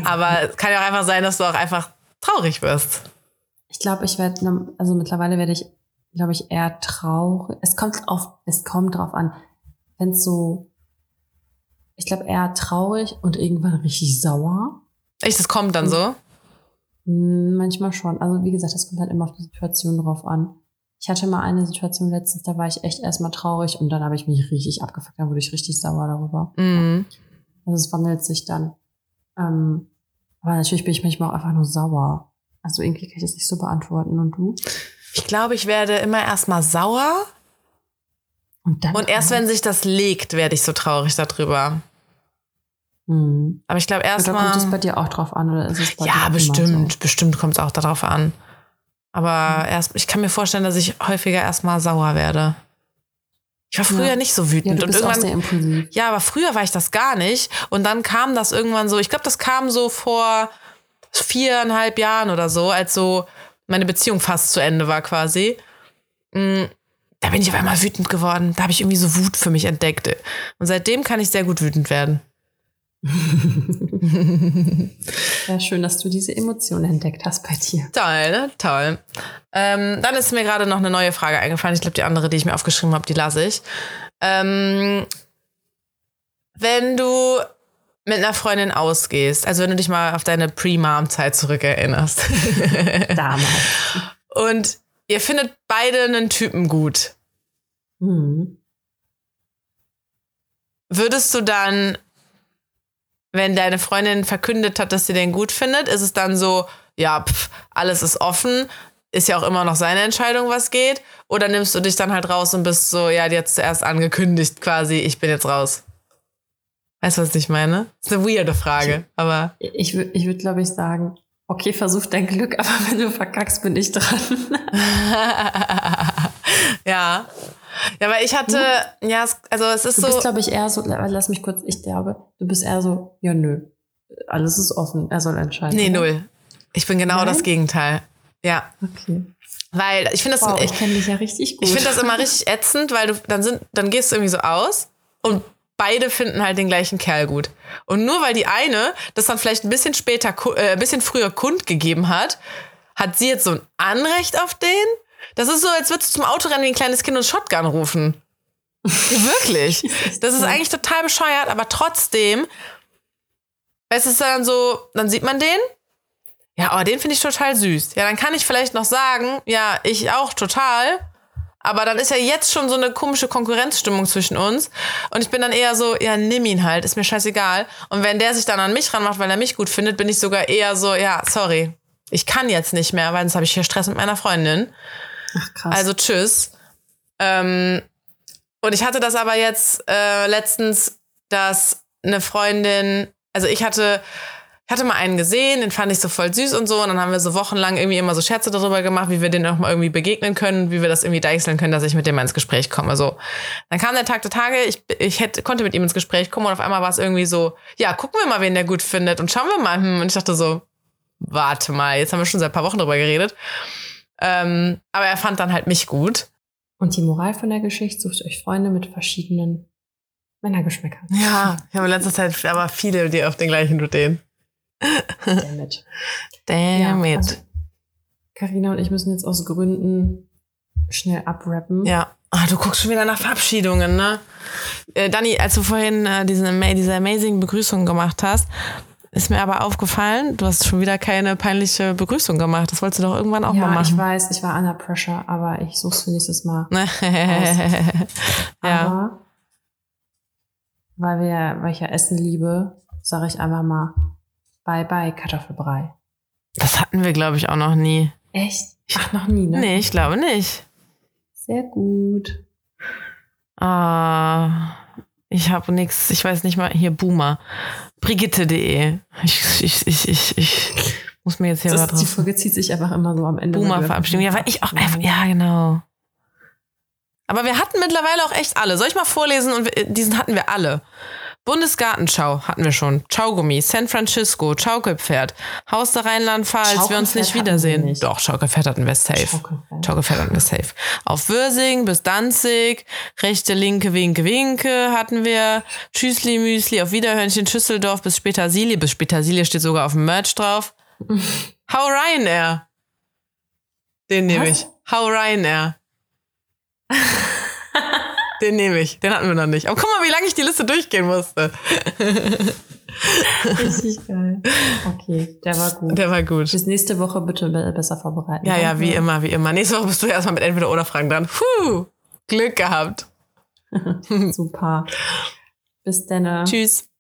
Aber es kann ja auch einfach sein, dass du auch einfach traurig wirst. Ich glaube, mittlerweile werde ich, glaube ich, eher traurig. Es kommt drauf an, wenn es so, ich glaube, eher traurig und irgendwann richtig sauer. Echt, das kommt dann so? Manchmal schon. Also wie gesagt, das kommt halt immer auf die Situation drauf an. Ich hatte mal eine Situation letztens, da war ich echt erstmal traurig und dann habe ich mich richtig abgefuckt, dann wurde ich richtig sauer darüber. Mhm. Also es wandelt sich dann. Aber natürlich bin ich manchmal auch einfach nur sauer. Also irgendwie kann ich das nicht so beantworten. Und du? Ich glaube, ich werde immer erstmal sauer und erst wenn sich das legt, werde ich so traurig darüber. Mhm. Aber ich glaube erstmal. Kommt es bei dir auch drauf an oder ist es bei dir bestimmt. So? Bestimmt kommt es auch darauf an. Aber ich kann mir vorstellen, dass ich häufiger erstmal sauer werde. Ich war früher nicht so wütend. Ja, du bist und irgendwann, auch sehr impulsiv. Ja, aber früher war ich das gar nicht. Und dann kam das irgendwann so. Ich glaube, das kam so vor 4,5 Jahren oder so, als so meine Beziehung fast zu Ende war quasi. Da bin ich auf einmal wütend geworden. Da habe ich irgendwie so Wut für mich entdeckt. Und seitdem kann ich sehr gut wütend werden. Ja, schön, dass du diese Emotion entdeckt hast bei dir. Toll, toll. Dann ist mir gerade noch eine neue Frage eingefallen. Ich glaube, die andere, die ich mir aufgeschrieben habe, die lasse ich. Wenn du mit einer Freundin ausgehst, also wenn du dich mal auf deine Pre-Mom-Zeit zurückerinnerst. Damals. Und ihr findet beide einen Typen gut. Mhm. Würdest du dann, wenn deine Freundin verkündet hat, dass sie den gut findet, ist es dann so, ja, alles ist offen, ist ja auch immer noch seine Entscheidung, was geht? Oder nimmst du dich dann halt raus und bist so, ja, die hat zuerst angekündigt quasi, ich bin jetzt raus? Weißt du, was ich meine? Das ist eine weirde Frage, aber... Ich würde, glaube ich, sagen, okay, versuch dein Glück, aber wenn du verkackst, bin ich dran. Ja. Ja, weil ich hatte, ja, also es ist so... Du bist, glaube ich, eher so, lass mich kurz, ich glaube, du bist eher so, ja, nö, alles ist offen, er soll entscheiden. Nee, null. Ich bin genau das Gegenteil. Ja. Okay. Weil ich finde das... Wow, ich kenne dich ja richtig gut. Ich finde das immer richtig ätzend, weil du dann gehst du irgendwie so aus und beide finden halt den gleichen Kerl gut. Und nur weil die eine das dann vielleicht ein bisschen später, ein bisschen früher kundgegeben hat, hat sie jetzt so ein Anrecht auf den? Das ist so, als würdest du zum Autorennen wie ein kleines Kind und Shotgun rufen. Wirklich. Das ist eigentlich total bescheuert, aber trotzdem, es ist dann so, dann sieht man den, ja, oh, den finde ich total süß. Ja, dann kann ich vielleicht noch sagen, ja, ich auch total, aber dann ist ja jetzt schon so eine komische Konkurrenzstimmung zwischen uns und ich bin dann eher so, ja, nimm ihn halt, ist mir scheißegal. Und wenn der sich dann an mich ranmacht, weil er mich gut findet, bin ich sogar eher so, ja, sorry, ich kann jetzt nicht mehr, weil sonst habe ich hier Stress mit meiner Freundin. Ach, krass. Also tschüss. Und ich hatte das aber jetzt letztens, dass eine Freundin, also ich hatte mal einen gesehen, den fand ich so voll süß und so. Und dann haben wir so wochenlang irgendwie immer so Scherze darüber gemacht, wie wir den auch mal irgendwie begegnen können, wie wir das irgendwie deichseln können, dass ich mit dem mal ins Gespräch komme. So. Dann kam der Tag der Tage, ich konnte mit ihm ins Gespräch kommen und auf einmal war es irgendwie so, ja, gucken wir mal, wen der gut findet und schauen wir mal. Und ich dachte so, warte mal, jetzt haben wir schon seit ein paar Wochen darüber geredet. Aber er fand dann halt mich gut. Und die Moral von der Geschichte, sucht euch Freunde mit verschiedenen Männergeschmäckern. Ja, ich habe in letzter Zeit aber viele, die auf den gleichen stehen. Damn it. Carina und ich müssen jetzt aus Gründen schnell abrappen. Ja. Ah, du guckst schon wieder nach Verabschiedungen, ne? Dani, als du vorhin diese amazing Begrüßung gemacht hast, ist mir aber aufgefallen, du hast schon wieder keine peinliche Begrüßung gemacht. Das wolltest du doch irgendwann auch mal machen. Ja, ich weiß, ich war under pressure, aber ich such's für nächstes Mal. Ja. Aber weil ich ja Essen liebe, sage ich einfach mal Bye-bye Kartoffelbrei. Das hatten wir, glaube ich, auch noch nie. Echt? Ach, noch nie, ne? Nee, ich glaube nicht. Sehr gut. Ich habe nichts, ich weiß nicht mal, hier Boomer. Brigitte.de. Ich muss mir jetzt hier was drauf. Die Folge zieht sich einfach immer so am Ende. Boomer-Verabschiedung. Ja, weil ich auch einfach. Ja, genau. Aber wir hatten mittlerweile auch echt alle. Soll ich mal vorlesen? Und diesen hatten wir alle. Bundesgartenschau hatten wir schon. Schaugummi, San Francisco, Schaukelpferd, Haus der Rheinland-Pfalz, wir uns nicht wiedersehen. Nicht. Doch, Schaukelpferd hatten wir safe. Schaukelpferd hatten wir safe. Auf Würsing bis Danzig, rechte, linke, winke, winke hatten wir. Tschüssli, Müsli, auf Wiederhörnchen, Schüsseldorf bis Spetasilje. Bis Spetasilje steht sogar auf dem Merch drauf. Hau Ryanair. Den nehme ich. Hau Ryanair. Den nehme ich. Den hatten wir noch nicht. Aber guck mal, wie lange ich die Liste durchgehen musste. Richtig geil. Okay, der war gut. Der war gut. Bis nächste Woche bitte besser vorbereiten. Ja, ja, wie immer, wie immer. Nächste Woche bist du erstmal mit Entweder-Oder-Fragen dran. Puh, Glück gehabt. Super. Bis dann. Tschüss.